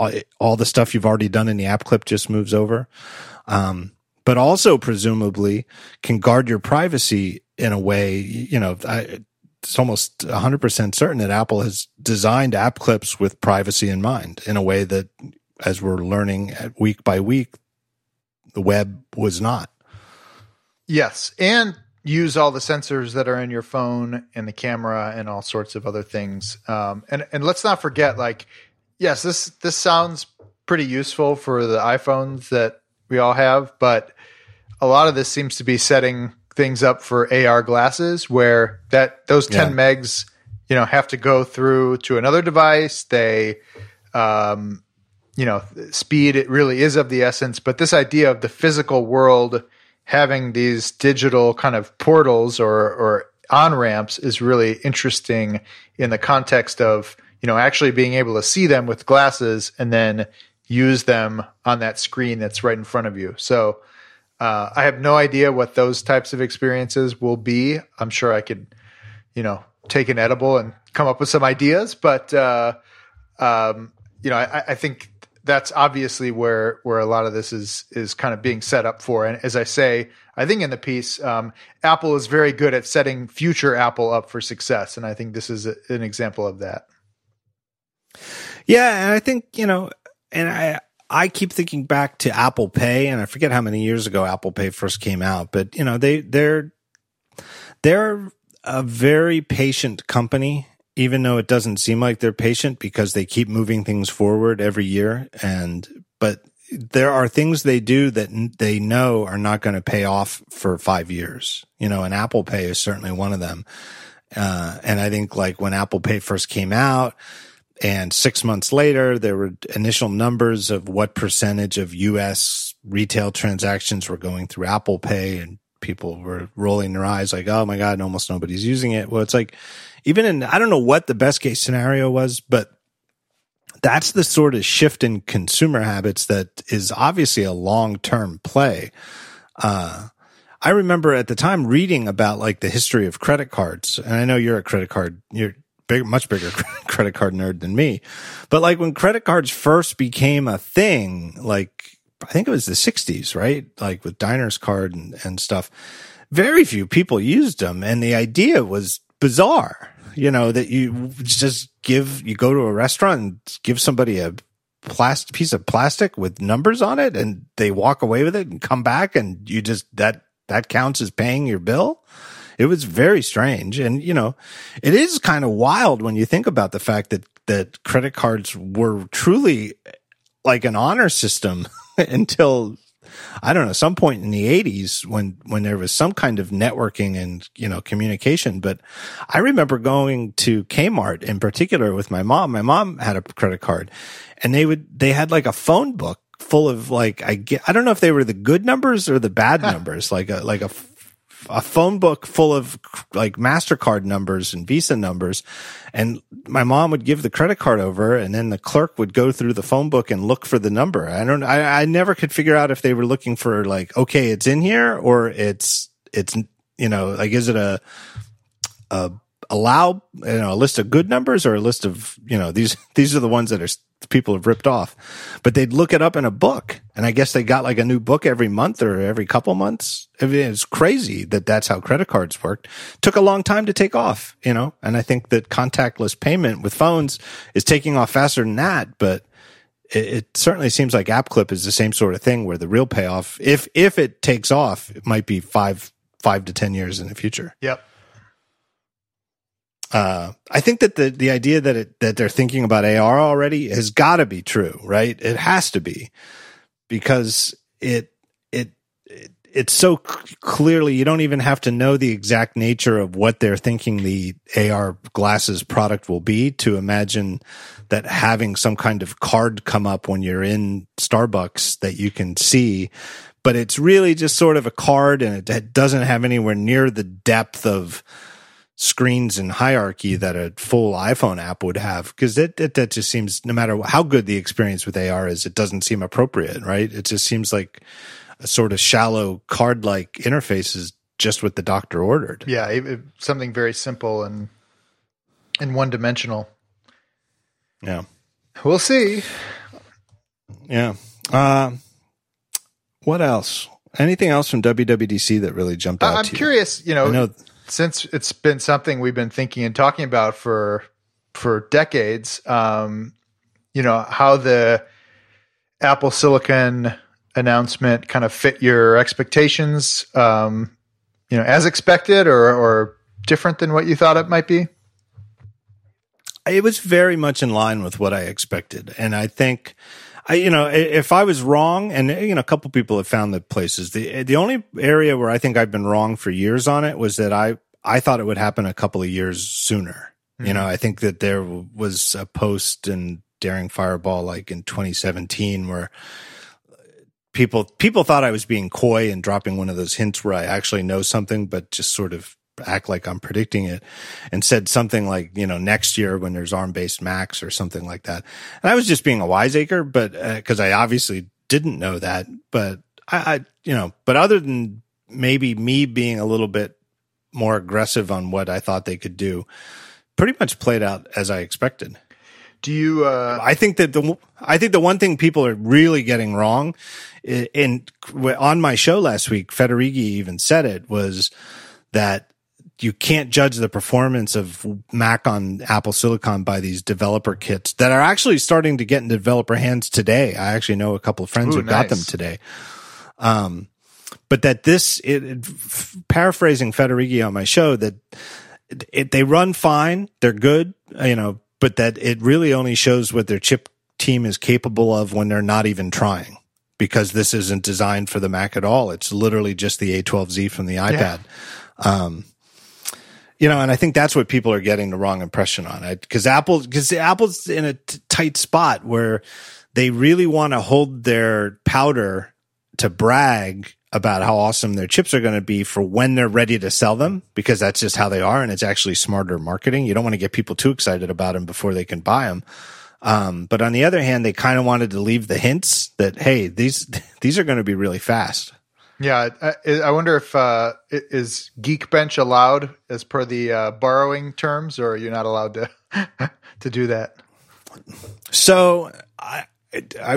all the stuff you've already done in the app clip just moves over. But also presumably can guard your privacy in a way. You know, it's almost 100% certain that Apple has designed app clips with privacy in mind, in a way that, as we're learning week by week, the web was not. Yes. And use all the sensors that are in your phone and the camera and all sorts of other things. And let's not forget, like, yes, this sounds pretty useful for the iPhones that we all have, but a lot of this seems to be setting things up for AR glasses, where those 10 megs, you know, have to go through to another device. They, you know, speed, it really is of the essence, but this idea of the physical world having these digital kind of portals or on-ramps is really interesting in the context of, you know, actually being able to see them with glasses and then use them on that screen that's right in front of you. So I have no idea what those types of experiences will be. I'm sure I could, you know, take an edible and come up with some ideas. But, you know, I think that's obviously where a lot of this is kind of being set up for. And as I say, I think in the piece, Apple is very good at setting future Apple up for success. And I think this is an example of that. Yeah. And I think, you know, and I keep thinking back to Apple Pay, and I forget how many years ago Apple Pay first came out, but you know, they're a very patient company, even though it doesn't seem like they're patient because they keep moving things forward every year. But there are things they do that they know are not going to pay off for 5 years, you know, and Apple Pay is certainly one of them. And I think like when Apple Pay first came out, and 6 months later, there were initial numbers of what percentage of U.S. retail transactions were going through Apple Pay, and people were rolling their eyes like, oh my God, almost nobody's using it. Well, it's like, even in, I don't know what the best case scenario was, but that's the sort of shift in consumer habits that is obviously a long-term play. I remember at the time reading about like the history of credit cards, and I know you're a credit card, much bigger credit card nerd than me. But like when credit cards first became a thing, like I think it was the 60s, right? Like with Diner's Card and stuff, very few people used them. And the idea was bizarre, you know, that you just you go to a restaurant and give somebody a piece of plastic with numbers on it and they walk away with it and come back and you just, that counts as paying your bill. It was very strange. And, you know, it is kind of wild when you think about the fact that credit cards were truly like an honor system until, I don't know, some point in the 80s when there was some kind of networking and, you know, communication. But I remember going to Kmart in particular with my mom. My mom had a credit card and they had like a phone book full of like, I don't know if they were the good numbers or the bad numbers, like a phone book full of like MasterCard numbers and Visa numbers. And my mom would give the credit card over and then the clerk would go through the phone book and look for the number. I never could figure out if they were looking for like, okay, it's in here or it's, you know, like, is it a list of good numbers or a list of, you know, these are the ones that people have ripped off, but they'd look it up in a book. And I guess they got like a new book every month or every couple months. I mean, it's crazy that that's how credit cards worked. Took a long time to take off, you know, and I think that contactless payment with phones is taking off faster than that, but it certainly seems like App Clip is the same sort of thing where the real payoff, if it takes off, it might be five to 10 years in the future. Yep. I think that the idea that they're thinking about AR already has got to be true, right? It has to be, because it's so clearly, you don't even have to know the exact nature of what they're thinking the AR glasses product will be to imagine that having some kind of card come up when you're in Starbucks that you can see, but it's really just sort of a card and it doesn't have anywhere near the depth of screens and hierarchy that a full iPhone app would have, because that just seems, no matter how good the experience with AR is, it doesn't seem appropriate, right? It just seems like a sort of shallow card-like interface is just what the doctor ordered. Yeah, something very simple and one-dimensional. Yeah. We'll see. Yeah. What else? Anything else from WWDC that really jumped out to you? I'm curious, you know... Since it's been something we've been thinking and talking about for decades, you know, how the Apple silicon announcement kind of fit your expectations, you know, as expected or different than what you thought it might be? It was very much in line with what I expected. And I think, you know, if I was wrong, and, you know, a couple people have found that places, the only area where I think I've been wrong for years on it was that I thought it would happen a couple of years sooner. Mm-hmm. You know, I think that there was a post in Daring Fireball, like in 2017, where people thought I was being coy and dropping one of those hints where I actually know something, but just sort of act like I'm predicting it, and said something like, you know, next year when there's ARM-based Macs or something like that. And I was just being a wiseacre, but because I obviously didn't know that. But I, you know, but other than maybe me being a little bit more aggressive on what I thought they could do pretty much played out as I expected. Do you? I think the one thing people are really getting wrong, and on my show last week, Federighi even said it, was that you can't judge the performance of Mac on Apple silicon by these developer kits that are actually starting to get in developer hands today. I actually know a couple of friends who got them today. But that this, paraphrasing Federighi on my show, that they run fine, they're good, you know, but that it really only shows what their chip team is capable of when they're not even trying, because this isn't designed for the Mac at all. It's literally just the A12Z from the iPad. Yeah. You know, and I think that's what people are getting the wrong impression on it, because Apple's in a tight spot where they really want to hold their powder to brag about how awesome their chips are going to be for when they're ready to sell them, because that's just how they are, and it's actually smarter marketing. You don't want to get people too excited about them before they can buy them. But on the other hand, they kind of wanted to leave the hints that, hey, these are going to be really fast. Yeah, I wonder if is Geekbench allowed as per the borrowing terms, or are you not allowed to to do that? So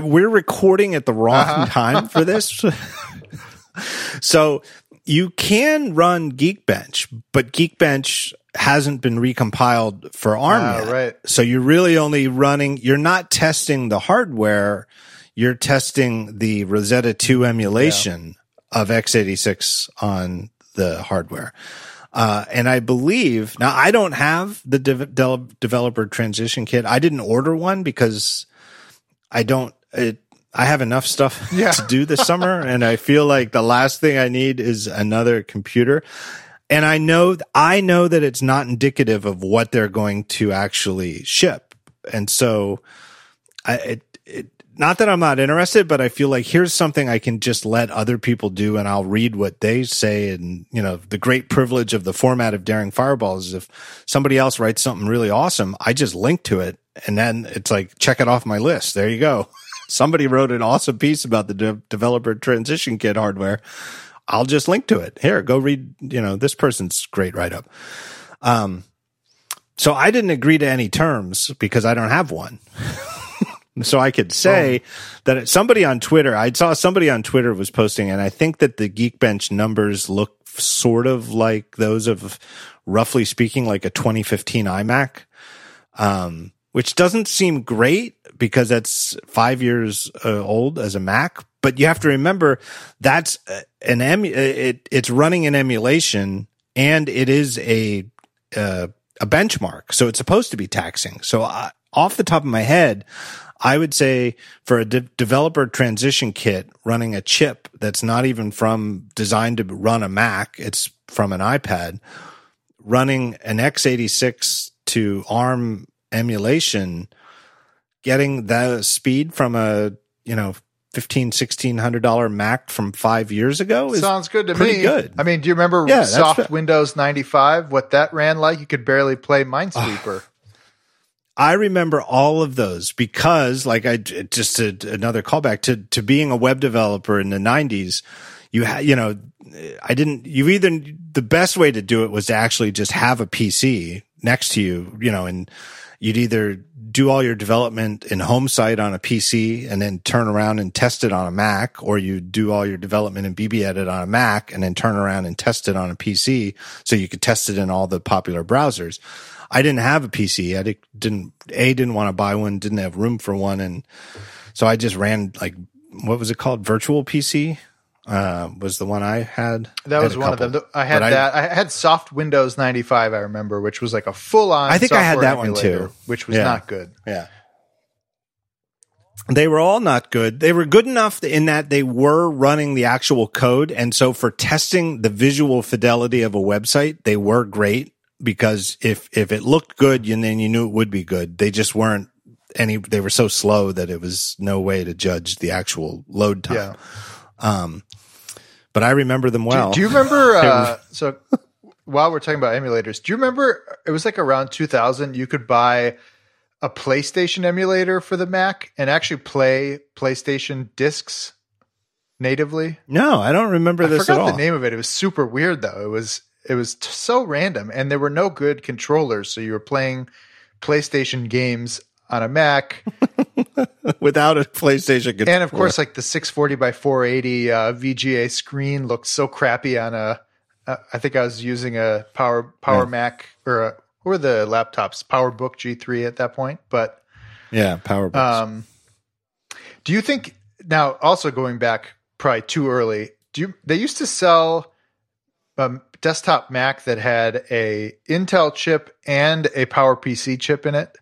we're recording at the wrong time for this. So you can run Geekbench, but Geekbench hasn't been recompiled for ARM yet. Right. So you're really only you're not testing the hardware, you're testing the Rosetta 2 emulation of x86 on the hardware. And I believe, now I don't have the developer transition kit. I didn't order one because I have enough stuff to do this summer, and I feel like the last thing I need is another computer. And I know that it's not indicative of what they're going to actually ship. And so not that I'm not interested, but I feel like here's something I can just let other people do, and I'll read what they say. And, you know, the great privilege of the format of Daring Fireball is if somebody else writes something really awesome, I just link to it, and then it's like, check it off my list. There you go. Somebody wrote an awesome piece about the developer transition kit hardware. I'll just link to it. Here, go read, you know, this person's great write-up. So I didn't agree to any terms because I don't have one. So I could say that somebody on Twitter, I saw somebody on Twitter was posting, and I think that the Geekbench numbers look sort of like those of, roughly speaking, like a 2015 iMac, which doesn't seem great because that's 5 years old as a Mac. But you have to remember that's it's running an emulation, and it is a benchmark, so it's supposed to be taxing. So off the top of my head, I would say for a developer transition kit running a chip that's not even designed to run a Mac, it's from an iPad, running an x86 to ARM emulation, getting the speed from a, you know, $1,500-$1,600 Mac from 5 years ago is sounds good to pretty me. Good. I mean, do you remember soft Windows 95? What that ran like? You could barely play Minesweeper. I remember all of those because, like, I just did another callback to being a web developer in the 90s. The best way to do it was to actually just have a PC next to you, you know, and you'd either do all your development in HomeSite on a PC and then turn around and test it on a Mac, or you do all your development in BBEdit on a Mac and then turn around and test it on a PC so you could test it in all the popular browsers. I didn't have a PC. I didn't want to buy one, didn't have room for one. And so I just ran, like, what was it called? Virtual PC was the one I had. That was one of them. I had soft Windows 95, I remember, which was like a full-on, I think I had that one too, which was not good. Yeah. They were all not good. They were good enough in that they were running the actual code. And so for testing the visual fidelity of a website, they were great, because if it looked good, and then you knew it would be good. They just weren't they were so slow that it was no way to judge the actual load time. Yeah. But I remember them well. Do you remember, so while we're talking about emulators, do you remember it was like around 2000, you could buy a PlayStation emulator for the Mac and actually play PlayStation discs natively? No, I don't remember this at all. I forgot the name of it. It was super weird though. It was, it was so random, and there were no good controllers. So you were playing PlayStation games on a Mac without a PlayStation controller. And of course, like the 640 by 480 VGA screen looked so crappy on a. I think I was using a Power Mac or the laptops PowerBook G3 at that point, but yeah, PowerBooks. Do you think now? Also going back probably too early. They used to sell a desktop Mac that had a Intel chip and a PowerPC chip in it.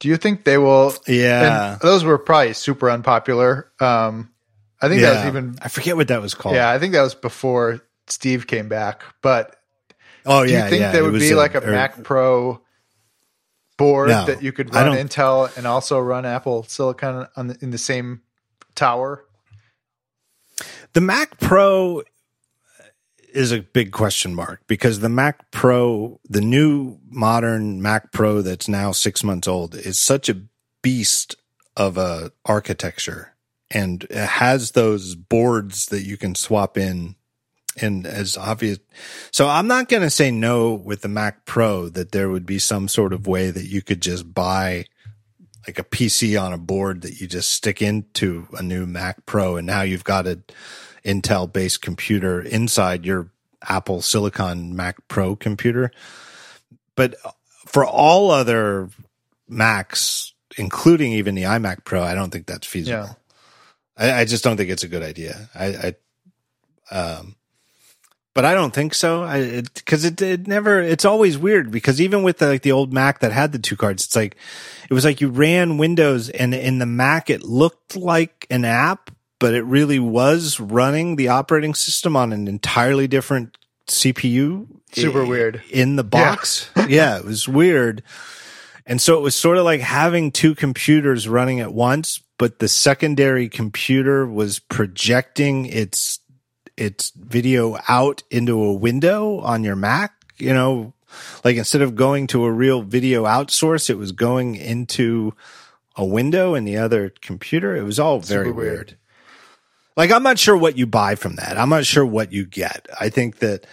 Do you think they will? Yeah, and those were probably super unpopular. I think that was even I forget what that was called. Yeah, I think that was before Steve came back, but do you think there would be like a Mac Pro board that you could run Intel and also run Apple silicon on in the same tower? The Mac Pro is a big question mark, because the Mac Pro, the new modern Mac Pro that's now 6 months old, is such a beast of a architecture, and it has those boards that you can swap in. And as obvious, so I'm not going to say no with the Mac Pro that there would be some sort of way that you could just buy like a PC on a board that you just stick into a new Mac Pro, and now you've got an Intel-based computer inside your Apple silicon Mac Pro computer. But for all other Macs, including even the iMac Pro, I don't think that's feasible. Yeah. I just don't think it's a good idea. But I don't think so, because it never. It's always weird, because even with the old Mac that had the two cards, it was like you ran Windows, and in the Mac it looked like an app, but it really was running the operating system on an entirely different CPU. Super weird in the box. Yeah, yeah, it was weird, and so it was sort of like having two computers running at once, but the secondary computer was projecting its video out into a window on your Mac, you know, like instead of going to a real video outsource, it was going into a window in the other computer. It was all very weird. Like, I'm not sure what you buy from that. I'm not sure what you get. I think that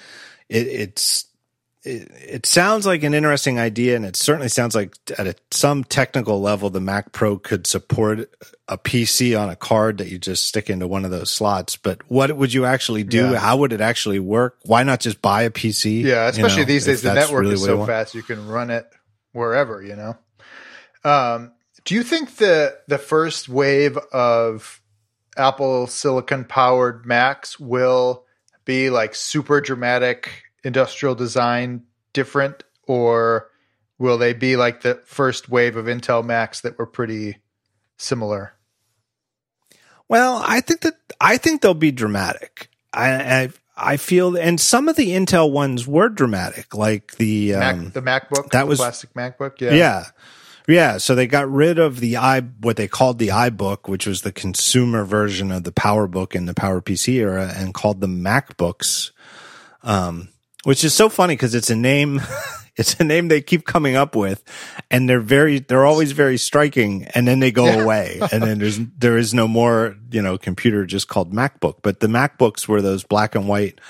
it sounds like an interesting idea, and it certainly sounds like at some technical level, the Mac Pro could support a PC on a card that you just stick into one of those slots. But what would you actually do? Yeah. How would it actually work? Why not just buy a PC? Yeah, especially these days, the network is so fast, you can run it wherever, you know. Do you think the first wave of Apple silicon-powered Macs will be like super dramatic industrial design different, or will they be like the first wave of Intel Macs that were pretty similar? Well, I think they'll be dramatic. I feel, and some of the Intel ones were dramatic, like the MacBook, the plastic MacBook, yeah. So they got rid of what they called the iBook, which was the consumer version of the PowerBook in the PowerPC era, and called them MacBooks. Which is so funny, because it's a name, they keep coming up with, and they're always very striking, and then they go away, and then there is no more, you know, computer just called MacBook. But the MacBooks were those black and white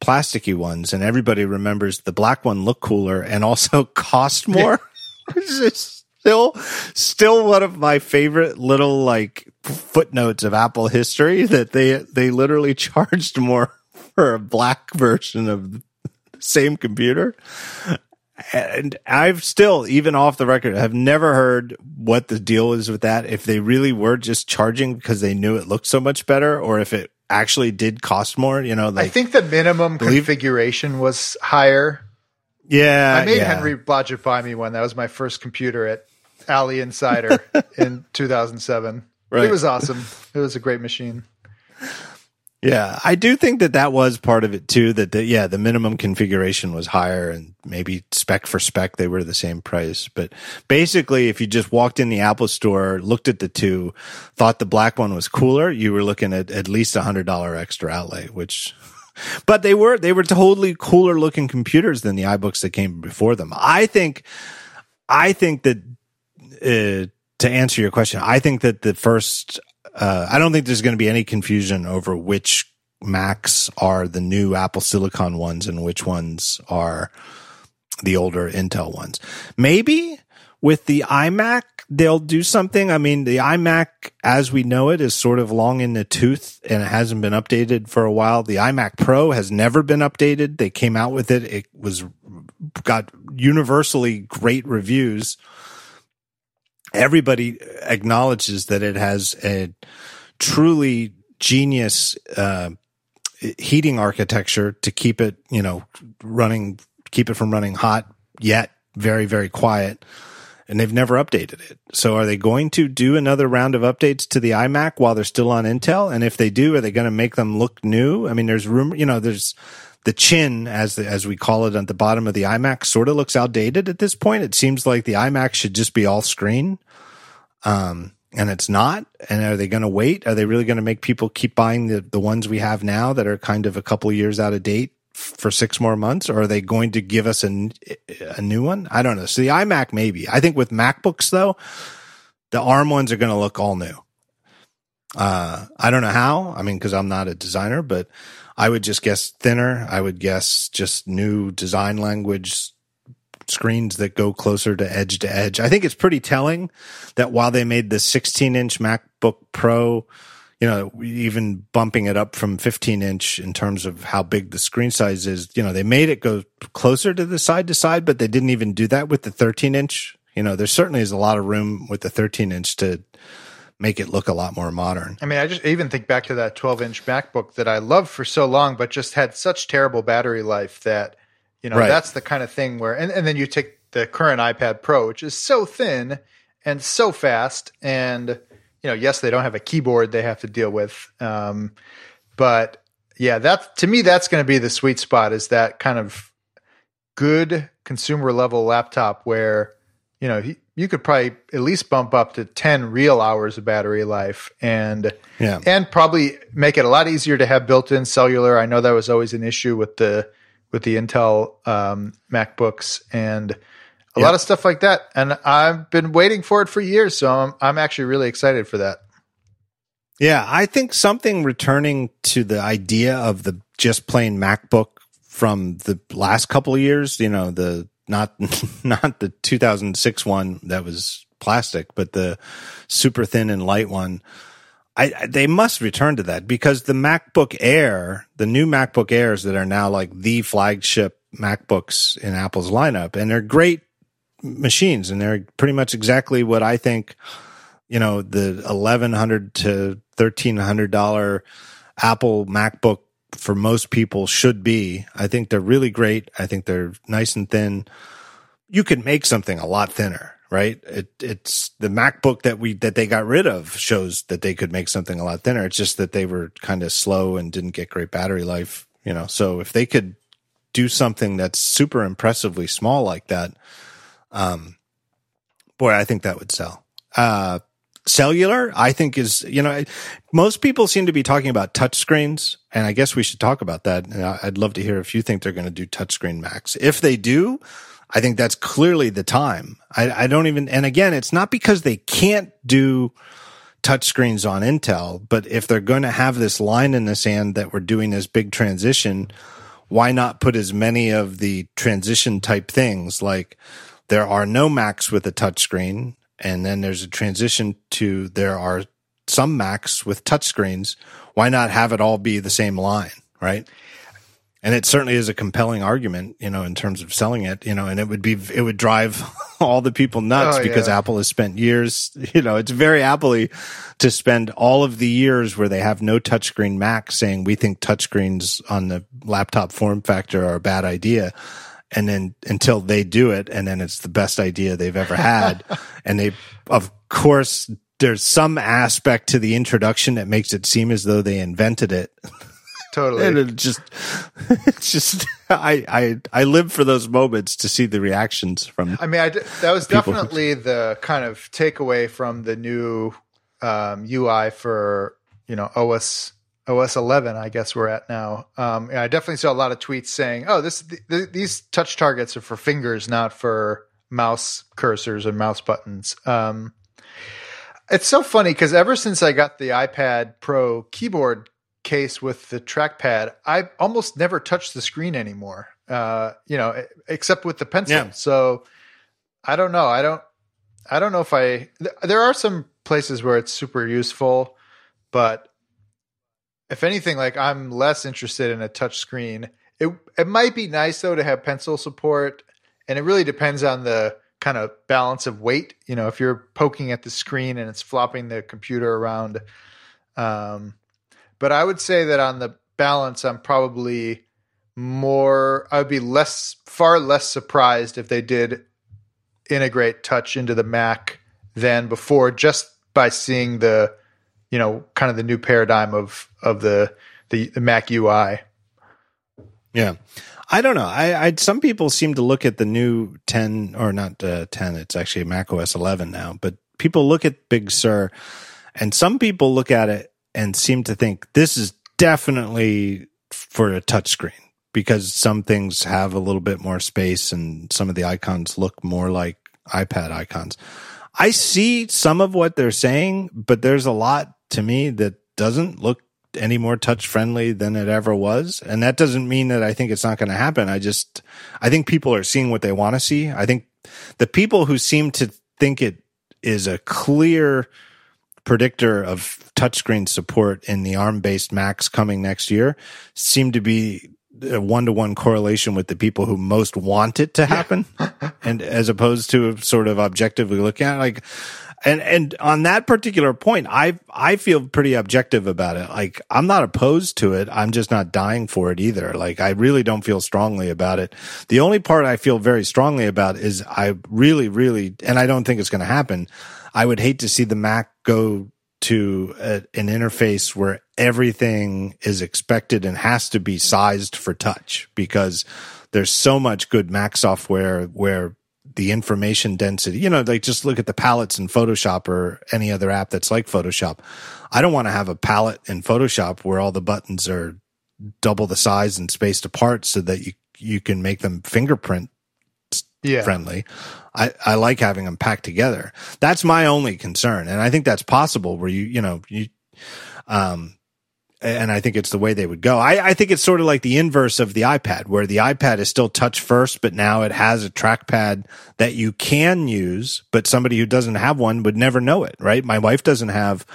plasticky ones, and everybody remembers the black one looked cooler and also cost more. It's just still one of my favorite little like footnotes of Apple history, that they literally charged more for a black version of the same computer. And I've still, even off the record, have never heard what the deal is with that, if they really were just charging because they knew it looked so much better, or if it actually did cost more, you know. Like, I think the minimum configuration was higher. Yeah. I made Henry Blodgett buy me one. That was my first computer at Alley Insider in 2007. Right. It was awesome. It was a great machine. Yeah, I do think that was part of it too, that the minimum configuration was higher, and maybe spec for spec they were the same price. But basically, if you just walked in the Apple store, looked at the two, thought the black one was cooler, you were looking at least $100 extra outlay, which but they were totally cooler looking computers than the iBooks that came before them. I think that to answer your question, I think that the first I don't think there's going to be any confusion over which Macs are the new Apple silicon ones and which ones are the older Intel ones. Maybe with the iMac, they'll do something. I mean, the iMac, as we know it, is sort of long in the tooth and it hasn't been updated for a while. The iMac Pro has never been updated. They came out with it. It was got universally great reviews. Everybody acknowledges that it has a truly genius heating architecture to keep it, you know, running, keep it from running hot, yet very, very quiet. And they've never updated it. So are they going to do another round of updates to the iMac while they're still on Intel? And if they do, are they going to make them look new? I mean, there's rumor, you know, there's the chin, as we call it, at the bottom of the iMac sort of looks outdated at this point. It seems like the iMac should just be all screen. And it's not. And are they going to wait? Are they really going to make people keep buying the ones we have now that are kind of a couple of years out of date for 6 more months, or are they going to give us a new one? I don't know. So the iMac, maybe. I think with MacBooks, though, the ARM ones are going to look all new. I don't know how. I mean, because I'm not a designer, but I would just guess thinner. I would guess just new design language, screens that go closer to edge to edge. I think it's pretty telling that while they made the 16-inch MacBook Pro, you know, even bumping it up from 15-inch in terms of how big the screen size is, you know, they made it go closer to the side-to-side, but they didn't even do that with the 13-inch. You know, there certainly is a lot of room with the 13-inch to make it look a lot more modern. I mean, I just even think back to that 12-inch MacBook that I loved for so long, but just had such terrible battery life that, you know, right. That's the kind of thing where and then you take the current iPad Pro, which is so thin and so fast and – you know, yes, they don't have a keyboard they have to deal with. But yeah, that to me, that's going to be the sweet spot, is that kind of good consumer level laptop where, you know, you could probably at least bump up to 10 real hours of battery life and probably make it a lot easier to have built-in cellular. I know that was always an issue with the Intel MacBooks and a lot of stuff like that, and I've been waiting for it for years, so I'm actually really excited for that. Yeah, I think something returning to the idea of the just plain MacBook from the last couple of years, you know, the not the 2006 one that was plastic, but the super thin and light one. They must return to that, because the MacBook Air, the new MacBook Airs that are now like the flagship MacBooks in Apple's lineup, and they're great machines, and they're pretty much exactly what I think, you know, the $1,100 to $1,300 Apple MacBook for most people should be. I think they're really great. I think they're nice and thin. You could make something a lot thinner, right? It's the MacBook that they got rid of shows that they could make something a lot thinner. It's just that they were kind of slow and didn't get great battery life, you know. So if they could do something that's super impressively small like that, boy, I think that would sell. Cellular, I think is, you know, most people seem to be talking about touchscreens, and I guess we should talk about that. And I'd love to hear if you think they're going to do touchscreen Macs. If they do, I think that's clearly the time. I don't even, and again, it's not because they can't do touchscreens on Intel, but if they're going to have this line in the sand that we're doing this big transition, why not put as many of the transition type things, like there are no Macs with a touchscreen, and then there's a transition to there are some Macs with touchscreens. Why not have it all be the same line, right? And it certainly is a compelling argument, you know, in terms of selling it, you know, and it would drive all the people nuts because Apple has spent years, you know, it's very Apple-y to spend all of the years where they have no touchscreen Mac saying we think touchscreens on the laptop form factor are a bad idea. And then until they do it, and then it's the best idea they've ever had. And they, of course, there's some aspect to the introduction that makes it seem as though they invented it. Totally. And it's just I live for those moments to see the reactions from. I mean, that was people. Definitely the kind of takeaway from the new UI for, you know, OS 11, I guess we're at now. I definitely saw a lot of tweets saying, "Oh, these touch targets are for fingers, not for mouse cursors and mouse buttons." It's so funny because ever since I got the iPad Pro keyboard case with the trackpad, I almost never touch the screen anymore, except with the pencil. Yeah. So I don't know. I don't know if there are some places where it's super useful, but if anything, like, I'm less interested in a touch screen. It might be nice though to have pencil support, and it really depends on the kind of balance of weight. You know, if you're poking at the screen and it's flopping the computer around, but I would say that on the balance, I'm probably far less surprised if they did integrate touch into the Mac than before, just by seeing the, kind of the new paradigm of the Mac UI. Yeah. I don't know. Some people seem to look at the new 10, or not 10, it's actually Mac OS 11 now, but people look at Big Sur, and some people look at it and seem to think this is definitely for a touchscreen, because some things have a little bit more space and some of the icons look more like iPad icons. I see some of what they're saying, but there's a lot to me that doesn't look any more touch friendly than it ever was. And that doesn't mean that I think it's not going to happen. I think people are seeing what they want to see. I think the people who seem to think it is a clear predictor of touchscreen support in the ARM-based Macs coming next year seem to be a one-to-one correlation with the people who most want it to happen. And as opposed to sort of objectively looking at it, like, and on that particular point, I feel pretty objective about it. Like, I'm not opposed to it. I'm just not dying for it either. Like, I really don't feel strongly about it. The only part I feel very strongly about is I really, really, and I don't think it's going to happen, I would hate to see the Mac go to an interface where everything is expected and has to be sized for touch, because there's so much good Mac software where the information density, like, just look at the palettes in Photoshop or any other app that's like Photoshop. I don't want to have a palette in Photoshop where all the buttons are double the size and spaced apart so that you can make them fingerprint friendly. I like having them packed together. That's my only concern. And I think that's possible where and I think it's the way they would go. I think it's sort of like the inverse of the iPad, where the iPad is still touch first, but now it has a trackpad that you can use, but somebody who doesn't have one would never know it, right? My wife doesn't have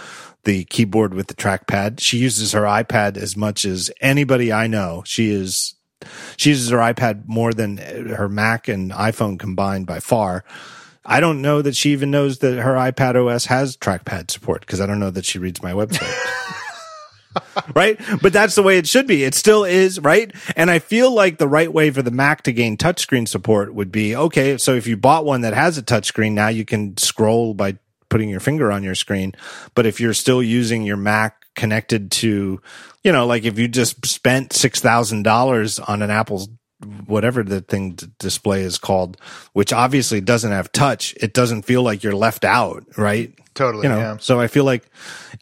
the keyboard with the trackpad. She uses her iPad as much as anybody I know. She uses her iPad more than her Mac and iPhone combined by far. I don't know that she even knows that her iPad OS has trackpad support, because I don't know that she reads my website. Right? But that's the way it should be. It still is, right? And I feel like the right way for the Mac to gain touchscreen support would be, okay, so if you bought one that has a touchscreen, now you can scroll by putting your finger on your screen. But if you're still using your Mac connected to, like, if you just spent $6,000 on an Apple's whatever the thing display is called, which obviously doesn't have touch, it doesn't feel like you're left out, right? Totally. Yeah. So I feel like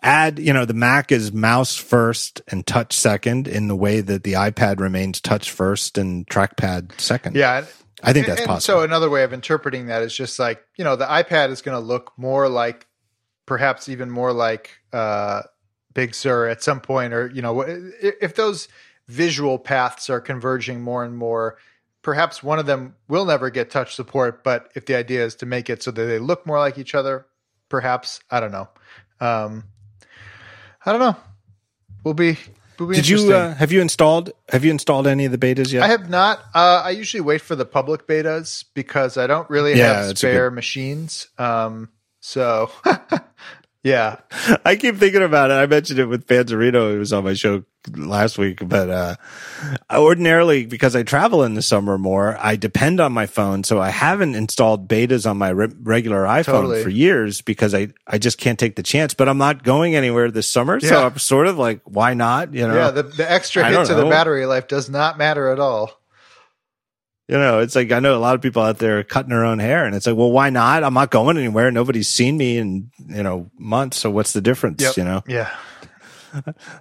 the Mac is mouse first and touch second, in the way that the iPad remains touch first and trackpad second. Yeah. I think that's possible. So another way of interpreting that is just like, the iPad is going to look more like, perhaps even more like, Big Sur at some point, or, if those visual paths are converging more and more, perhaps one of them will never get touch support. But if the idea is to make it so that they look more like each other, perhaps, I don't know. I don't know. Will be interesting. Have you installed any of the betas yet? I have not. I usually wait for the public betas, because I don't really have spare machines. Yeah. I keep thinking about it. I mentioned it with Panzerino, who was on my show last week, but ordinarily, because I travel in the summer more, I depend on my phone, so I haven't installed betas on my regular iPhone for years, because I just can't take the chance. But I'm not going anywhere this summer, so I'm sort of like, why not? Yeah, the extra hit to the battery life does not matter at all. It's like, I know a lot of people out there are cutting their own hair, and it's like, well, why not? I'm not going anywhere. Nobody's seen me in, months. So what's the difference? Yeah.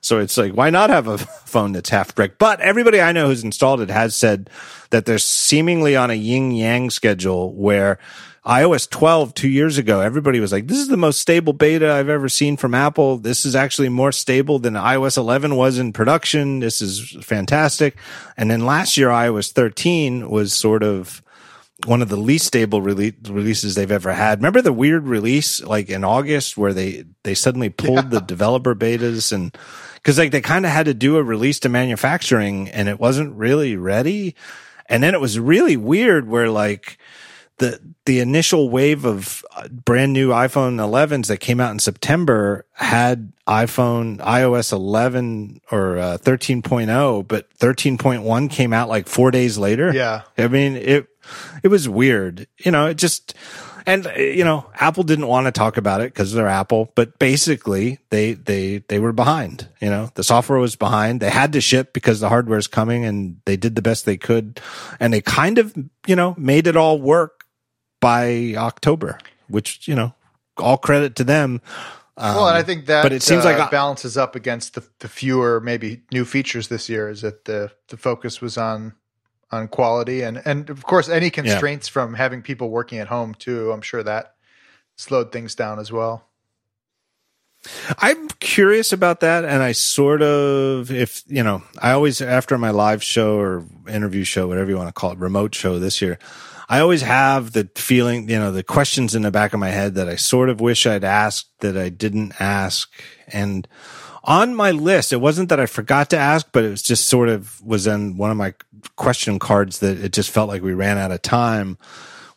So it's like, why not have a phone that's half brick? But everybody I know who's installed it has said that they're seemingly on a yin-yang schedule where iOS 12 2 years ago, everybody was like, this is the most stable beta I've ever seen from Apple. This is actually more stable than iOS 11 was in production. This is fantastic. And then last year, iOS 13 was sort of one of the least stable releases they've ever had. Remember the weird release like in August where they suddenly pulled the developer betas, and because like they kind of had to do a release to manufacturing and it wasn't really ready. And then it was really weird where like the initial wave of brand new iPhone 11s that came out in September had iOS 11 or 13.0, but 13.1 came out like 4 days later. Yeah. I mean, it was weird. You know, it just, and you know, Apple didn't want to talk about it because they're Apple, but basically they were behind, you know, the software was behind. They had to ship because the hardware is coming, and they did the best they could. And they kind of, you know, made it all work by October, which, you know, all credit to them. Well, and I think that but it seems like balances up against the fewer maybe new features this year, is that the focus was on quality and of course any constraints from having people working at home too. I'm sure that slowed things down as well. I'm curious about that. And I sort of, if you know, I always, after my live show or interview show, whatever you want to call it, remote show this year, I always have the feeling, you know, the questions in the back of my head that I sort of wish I'd asked that I didn't ask. And on my list, it wasn't that I forgot to ask, but it was just sort of was in one of my question cards that it just felt like we ran out of time,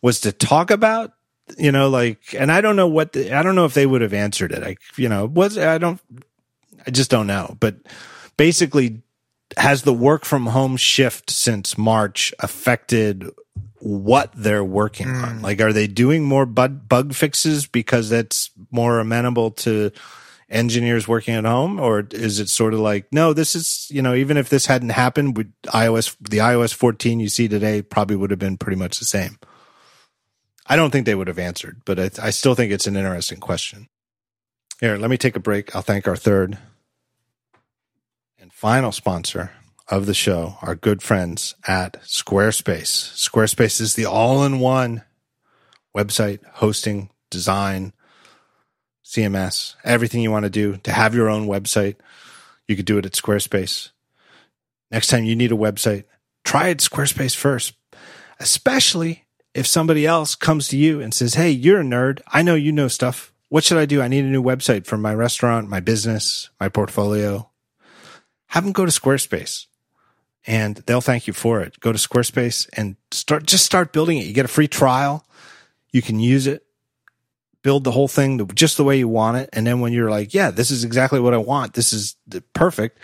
was to talk about, you know, like, and I don't know what, I don't know if they would have answered it. I just don't know. But basically, has the work from home shift since March affected what they're working on? Like, are they doing more bug fixes because that's more amenable to engineers working at home? Or is it sort of like, no, this is, you know, even if this hadn't happened, the iOS 14 you see today probably would have been pretty much the same? I don't think they would have answered, but I still think it's an interesting question. Here, let me take a break. I'll thank our third and final sponsor of the show, our good friends at Squarespace. Squarespace is the all-in-one website, hosting, design, CMS, everything you want to do to have your own website. You could do it at Squarespace. Next time you need a website, try it Squarespace first, especially if somebody else comes to you and says, hey, you're a nerd. I know you know stuff. What should I do? I need a new website for my restaurant, my business, my portfolio. Have them go to Squarespace, and they'll thank you for it. Go to Squarespace and start building it. You get a free trial. You can use it. Build the whole thing just the way you want it. And then when you're like, yeah, this is exactly what I want, this is perfect,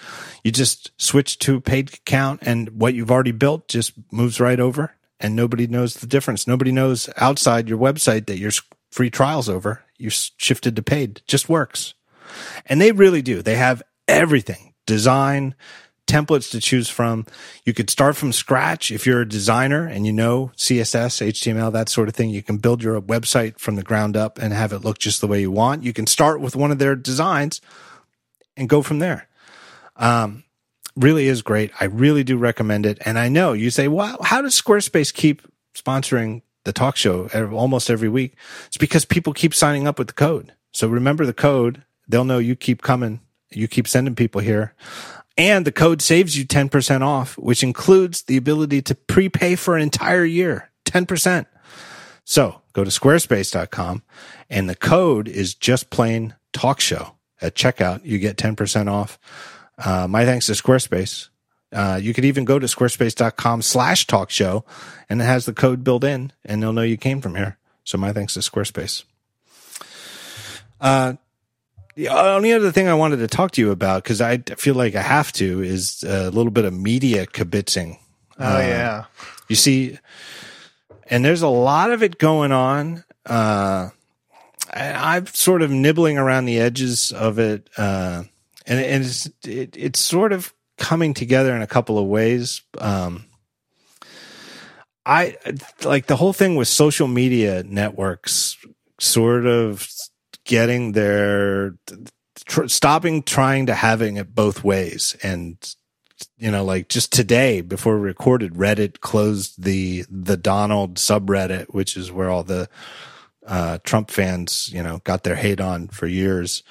you just switch to a paid account, and what you've already built just moves right over, and nobody knows the difference. Nobody knows outside your website that your free trial's over. You shifted to paid. It just works. And they really do. They have everything. Design, templates to choose from. You could start from scratch if you're a designer and you know CSS, HTML, that sort of thing. You can build your website from the ground up and have it look just the way you want. You can start with one of their designs and go from there. Really is great. I really do recommend it. And I know you say, well, how does Squarespace keep sponsoring the talk show almost every week? It's because people keep signing up with the code. So remember the code. They'll know you keep coming. You keep sending people here. And the code saves you 10% off, which includes the ability to prepay for an entire year, 10%. So go to squarespace.com, and the code is just plain talk show. At checkout, you get 10% off. My thanks to Squarespace. You could even go to squarespace.com/talkshow, and it has the code built in, and they'll know you came from here. So my thanks to Squarespace. The only other thing I wanted to talk to you about, because I feel like I have to, is a little bit of media kibitzing. Oh, yeah. You see, and there's a lot of it going on. I'm sort of nibbling around the edges of it. And it's sort of coming together in a couple of ways. I like the whole thing with social media networks sort of getting their stopping trying to having it both ways. And, you know, like just today before we recorded, Reddit closed the Donald subreddit, which is where all the Trump fans, you know, got their hate on for years.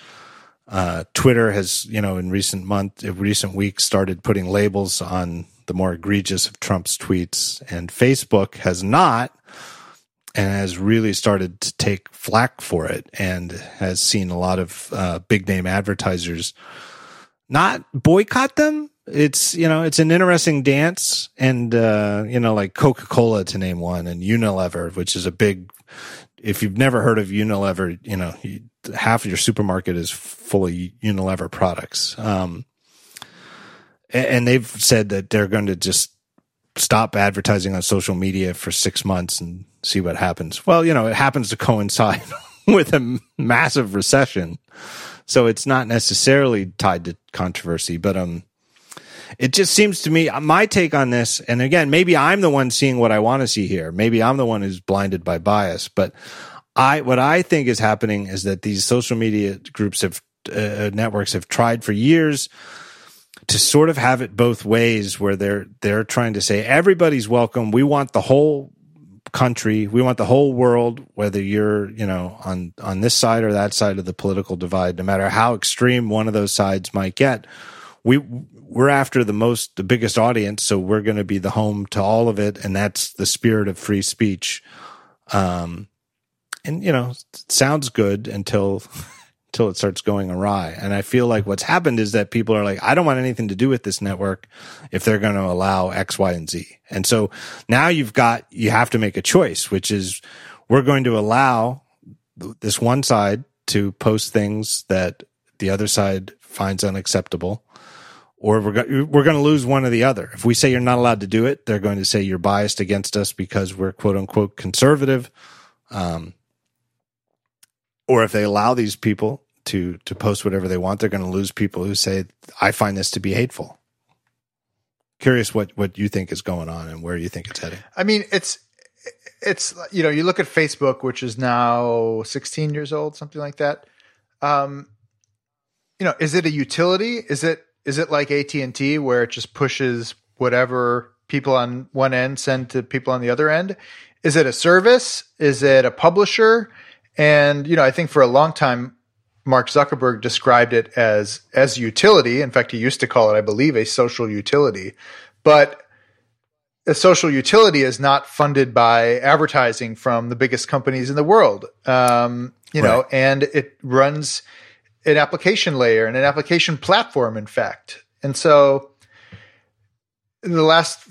Twitter has, you know, in recent weeks started putting labels on the more egregious of Trump's tweets, and Facebook has not, and has really started to take flack for it, and has seen a lot of big name advertisers not boycott them. It's, you know, it's an interesting dance, and you know, like Coca-Cola to name one, and Unilever, which is a big. If you've never heard of Unilever, you know, half of your supermarket is fully Unilever products. And they've said that they're going to just stop advertising on social media for 6 months and see what happens. Well, you know, it happens to coincide with a massive recession. So it's not necessarily tied to controversy, but it just seems to me, my take on this, and again, maybe I'm the one seeing what I want to see here. Maybe I'm the one who's blinded by bias, but what I think is happening is that these social media groups have networks have tried for years to sort of have it both ways, where they're trying to say everybody's welcome. We want the whole country, we want the whole world, whether you're, you know, on this side or that side of the political divide, no matter how extreme one of those sides might get. We're after the biggest audience, so we're going to be the home to all of it, and that's the spirit of free speech. And you know, it sounds good until it starts going awry. And I feel like what's happened is that people are like, I don't want anything to do with this network if they're going to allow X, Y, and Z. And so now you have to make a choice, which is we're going to allow this one side to post things that the other side finds unacceptable, or we're going to lose one or the other. If we say you're not allowed to do it, they're going to say you're biased against us because we're quote unquote conservative. Or if they allow these people to post whatever they want, they're going to lose people who say, I find this to be hateful. Curious what you think is going on and where you think it's heading. I mean, it's you know, you look at Facebook, which is now 16 years old, something like that. You know, is it a utility? Is it like AT&T, where it just pushes whatever people on one end send to people on the other end? Is it a service? Is it a publisher? And, you know, I think for a long time, Mark Zuckerberg described it as utility. In fact, he used to call it, I believe, a social utility. But a social utility is not funded by advertising from the biggest companies in the world. You know, and it runs an application layer and an application platform, in fact. And so in the last 6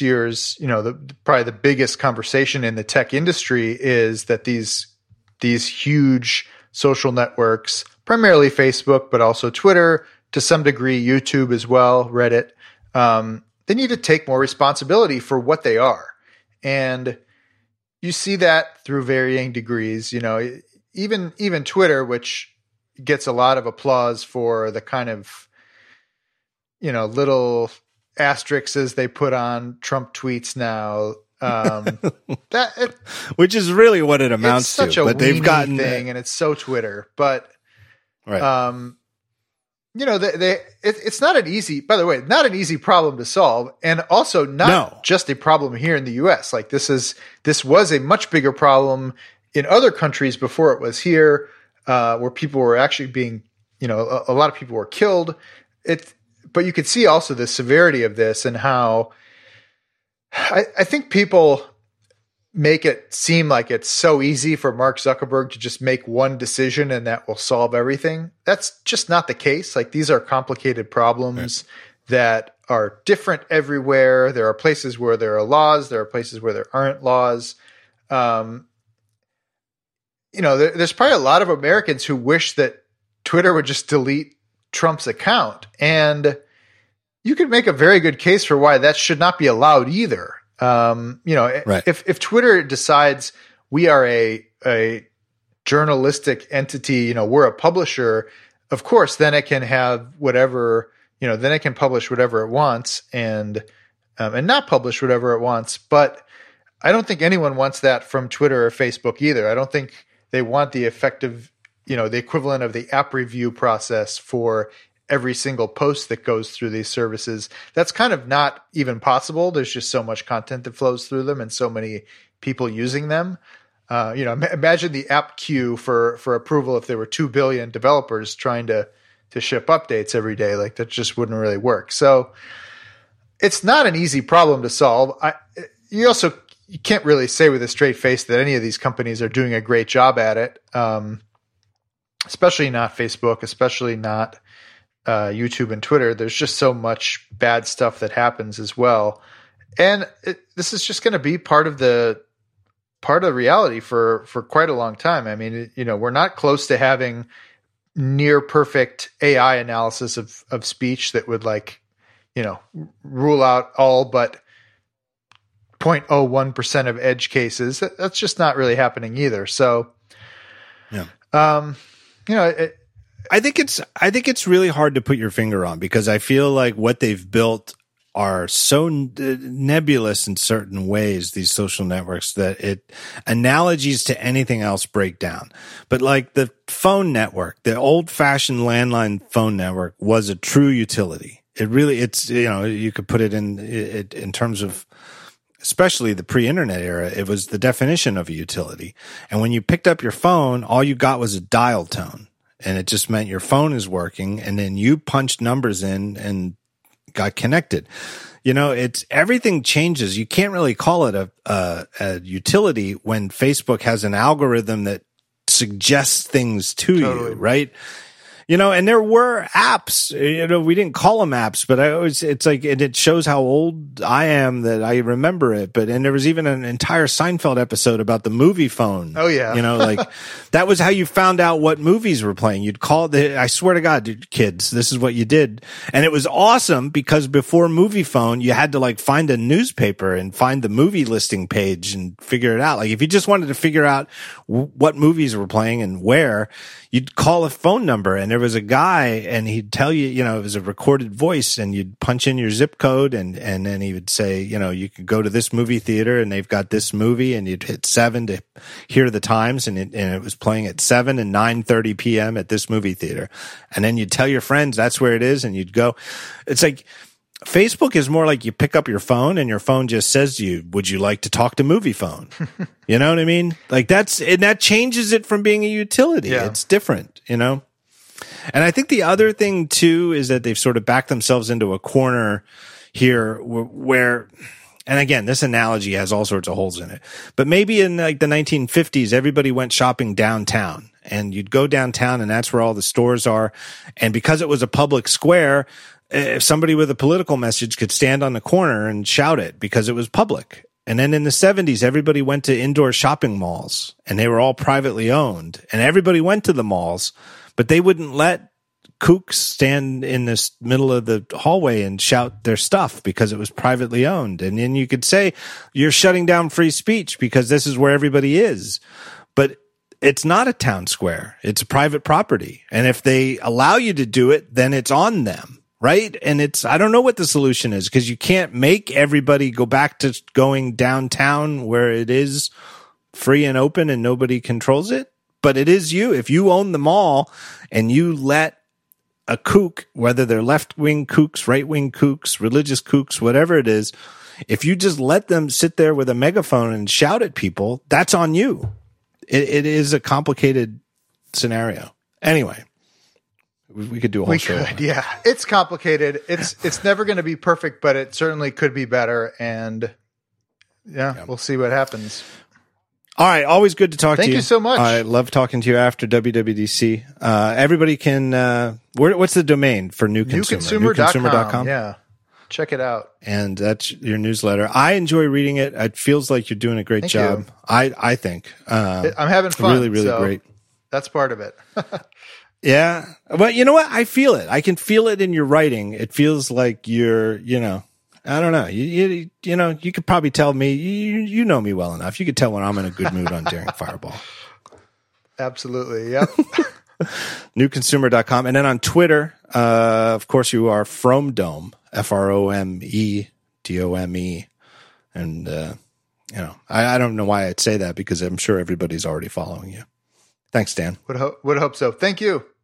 years, you know, probably the biggest conversation in the tech industry is that these huge social networks, primarily Facebook, but also Twitter, to some degree, YouTube as well, Reddit, they need to take more responsibility for what they are. And you see that through varying degrees, you know, Even Twitter, which gets a lot of applause for the kind of, you know, little asterisks they put on Trump tweets now, which is really what it amounts to. It's such a weenie thing, and it's so Twitter. But you know, it's not an easy. By the way, not an easy problem to solve, and also not just a problem here in the U.S. Like this was a much bigger problem in other countries before it was here, where people were actually being, you know, a lot of people were killed. But you could see also the severity of this, and how I think people make it seem like it's so easy for Mark Zuckerberg to just make one decision and that will solve everything. That's just not the case. Like, these are complicated problems that are different everywhere. There are places where there are laws. There are places where there aren't laws. You know, there's probably a lot of Americans who wish that Twitter would just delete Trump's account. And you could make a very good case for why that should not be allowed either. You know, if Twitter decides we are a journalistic entity, you know, we're a publisher, of course, then it can have whatever, you know, then it can publish whatever it wants, and not publish whatever it wants. But I don't think anyone wants that from Twitter or Facebook either. I don't think they want the effective you know, the equivalent of the app review process for every single post that goes through these services. That's kind of not even possible. There's just so much content that flows through them and so many people using them. You know, imagine the app queue for approval if there were 2 billion developers trying to ship updates every day. Like, that just wouldn't really work. So it's not an easy problem to solve. You can't really say with a straight face that any of these companies are doing a great job at it, especially not Facebook, especially not YouTube and Twitter. There's just so much bad stuff that happens as well. And this is just going to be part of reality for quite a long time. I mean, you know, we're not close to having near perfect AI analysis of speech that would, like, you know, rule out all but 0.01% of edge cases. That's just not really happening either. So, yeah. You know, I think it's really hard to put your finger on, because I feel like what they've built are so nebulous in certain ways, these social networks, that analogies to anything else break down. But like the phone network, the old fashioned landline phone network was a true utility. It really, it's, you know, you could put it in terms of, especially the pre-internet era, it was the definition of a utility. And when you picked up your phone, all you got was a dial tone. And it just meant your phone is working, and then you punched numbers in and got connected. You know, it's, everything changes. You can't really call it a utility when Facebook has an algorithm that suggests things to you, right? You know, and there were apps, you know, we didn't call them apps, but it's like, and it shows how old I am that I remember it. But, and there was even an entire Seinfeld episode about the movie phone. Oh yeah. You know, like that was how you found out what movies were playing. You'd call I swear to God, dude, kids, this is what you did. And it was awesome, because before movie phone, you had to like find a newspaper and find the movie listing page and figure it out. Like if you just wanted to figure out what movies were playing and where, you'd call a phone number, and there was a guy, and he'd tell you, you know, it was a recorded voice, and you'd punch in your zip code, and then he would say, you know, you could go to this movie theater and they've got this movie, and you'd hit 7 to hear the times, and it was playing at 7 and 9:30 p.m. at this movie theater. And then you'd tell your friends that's where it is, and you'd go. It's like Facebook is more like you pick up your phone and your phone just says to you, would you like to talk to movie phone? You know what I mean? Like that's, and that changes it from being a utility. Yeah. It's different, you know? And I think the other thing, too, is that they've sort of backed themselves into a corner here where, and again, this analogy has all sorts of holes in it, but maybe in like the 1950s, everybody went shopping downtown, and you'd go downtown and that's where all the stores are. And because it was a public square, if somebody with a political message could stand on the corner and shout it because it was public. And then in the 70s, everybody went to indoor shopping malls, and they were all privately owned, and everybody went to the malls. But they wouldn't let kooks stand in this middle of the hallway and shout their stuff because it was privately owned. And then you could say you're shutting down free speech because this is where everybody is. But it's not a town square. It's a private property. And if they allow you to do it, then it's on them, right? And it's, I don't know what the solution is, because you can't make everybody go back to going downtown where it is free and open and nobody controls it. But it is you. If you own the mall and you let a kook, whether they're left-wing kooks, right-wing kooks, religious kooks, whatever it is, if you just let them sit there with a megaphone and shout at people, that's on you. It is a complicated scenario. Anyway, we could do a whole show. We could, yeah. It's complicated. It's never going to be perfect, but it certainly could be better. And yeah. We'll see what happens. All right. Always good to talk to you. Thank you so much. I love talking to you after WWDC. Everybody can, what's the domain for New Consumer? NewConsumer.com. Yeah. Check it out. And that's your newsletter. I enjoy reading it. It feels like you're doing a great job. Thank you. I think. I'm having fun. Really, really great. That's part of it. Yeah. But you know what? I feel it. I can feel it in your writing. It feels like you're, you know. I don't know. You know, you could probably tell me, you know me well enough. You could tell when I'm in a good mood on Daring Fireball. Absolutely. Yep. NewConsumer.com. And then on Twitter, of course, you are FromDome, FromEDome. And, you know, I don't know why I'd say that, because I'm sure everybody's already following you. Thanks, Dan. Would hope so. Thank you.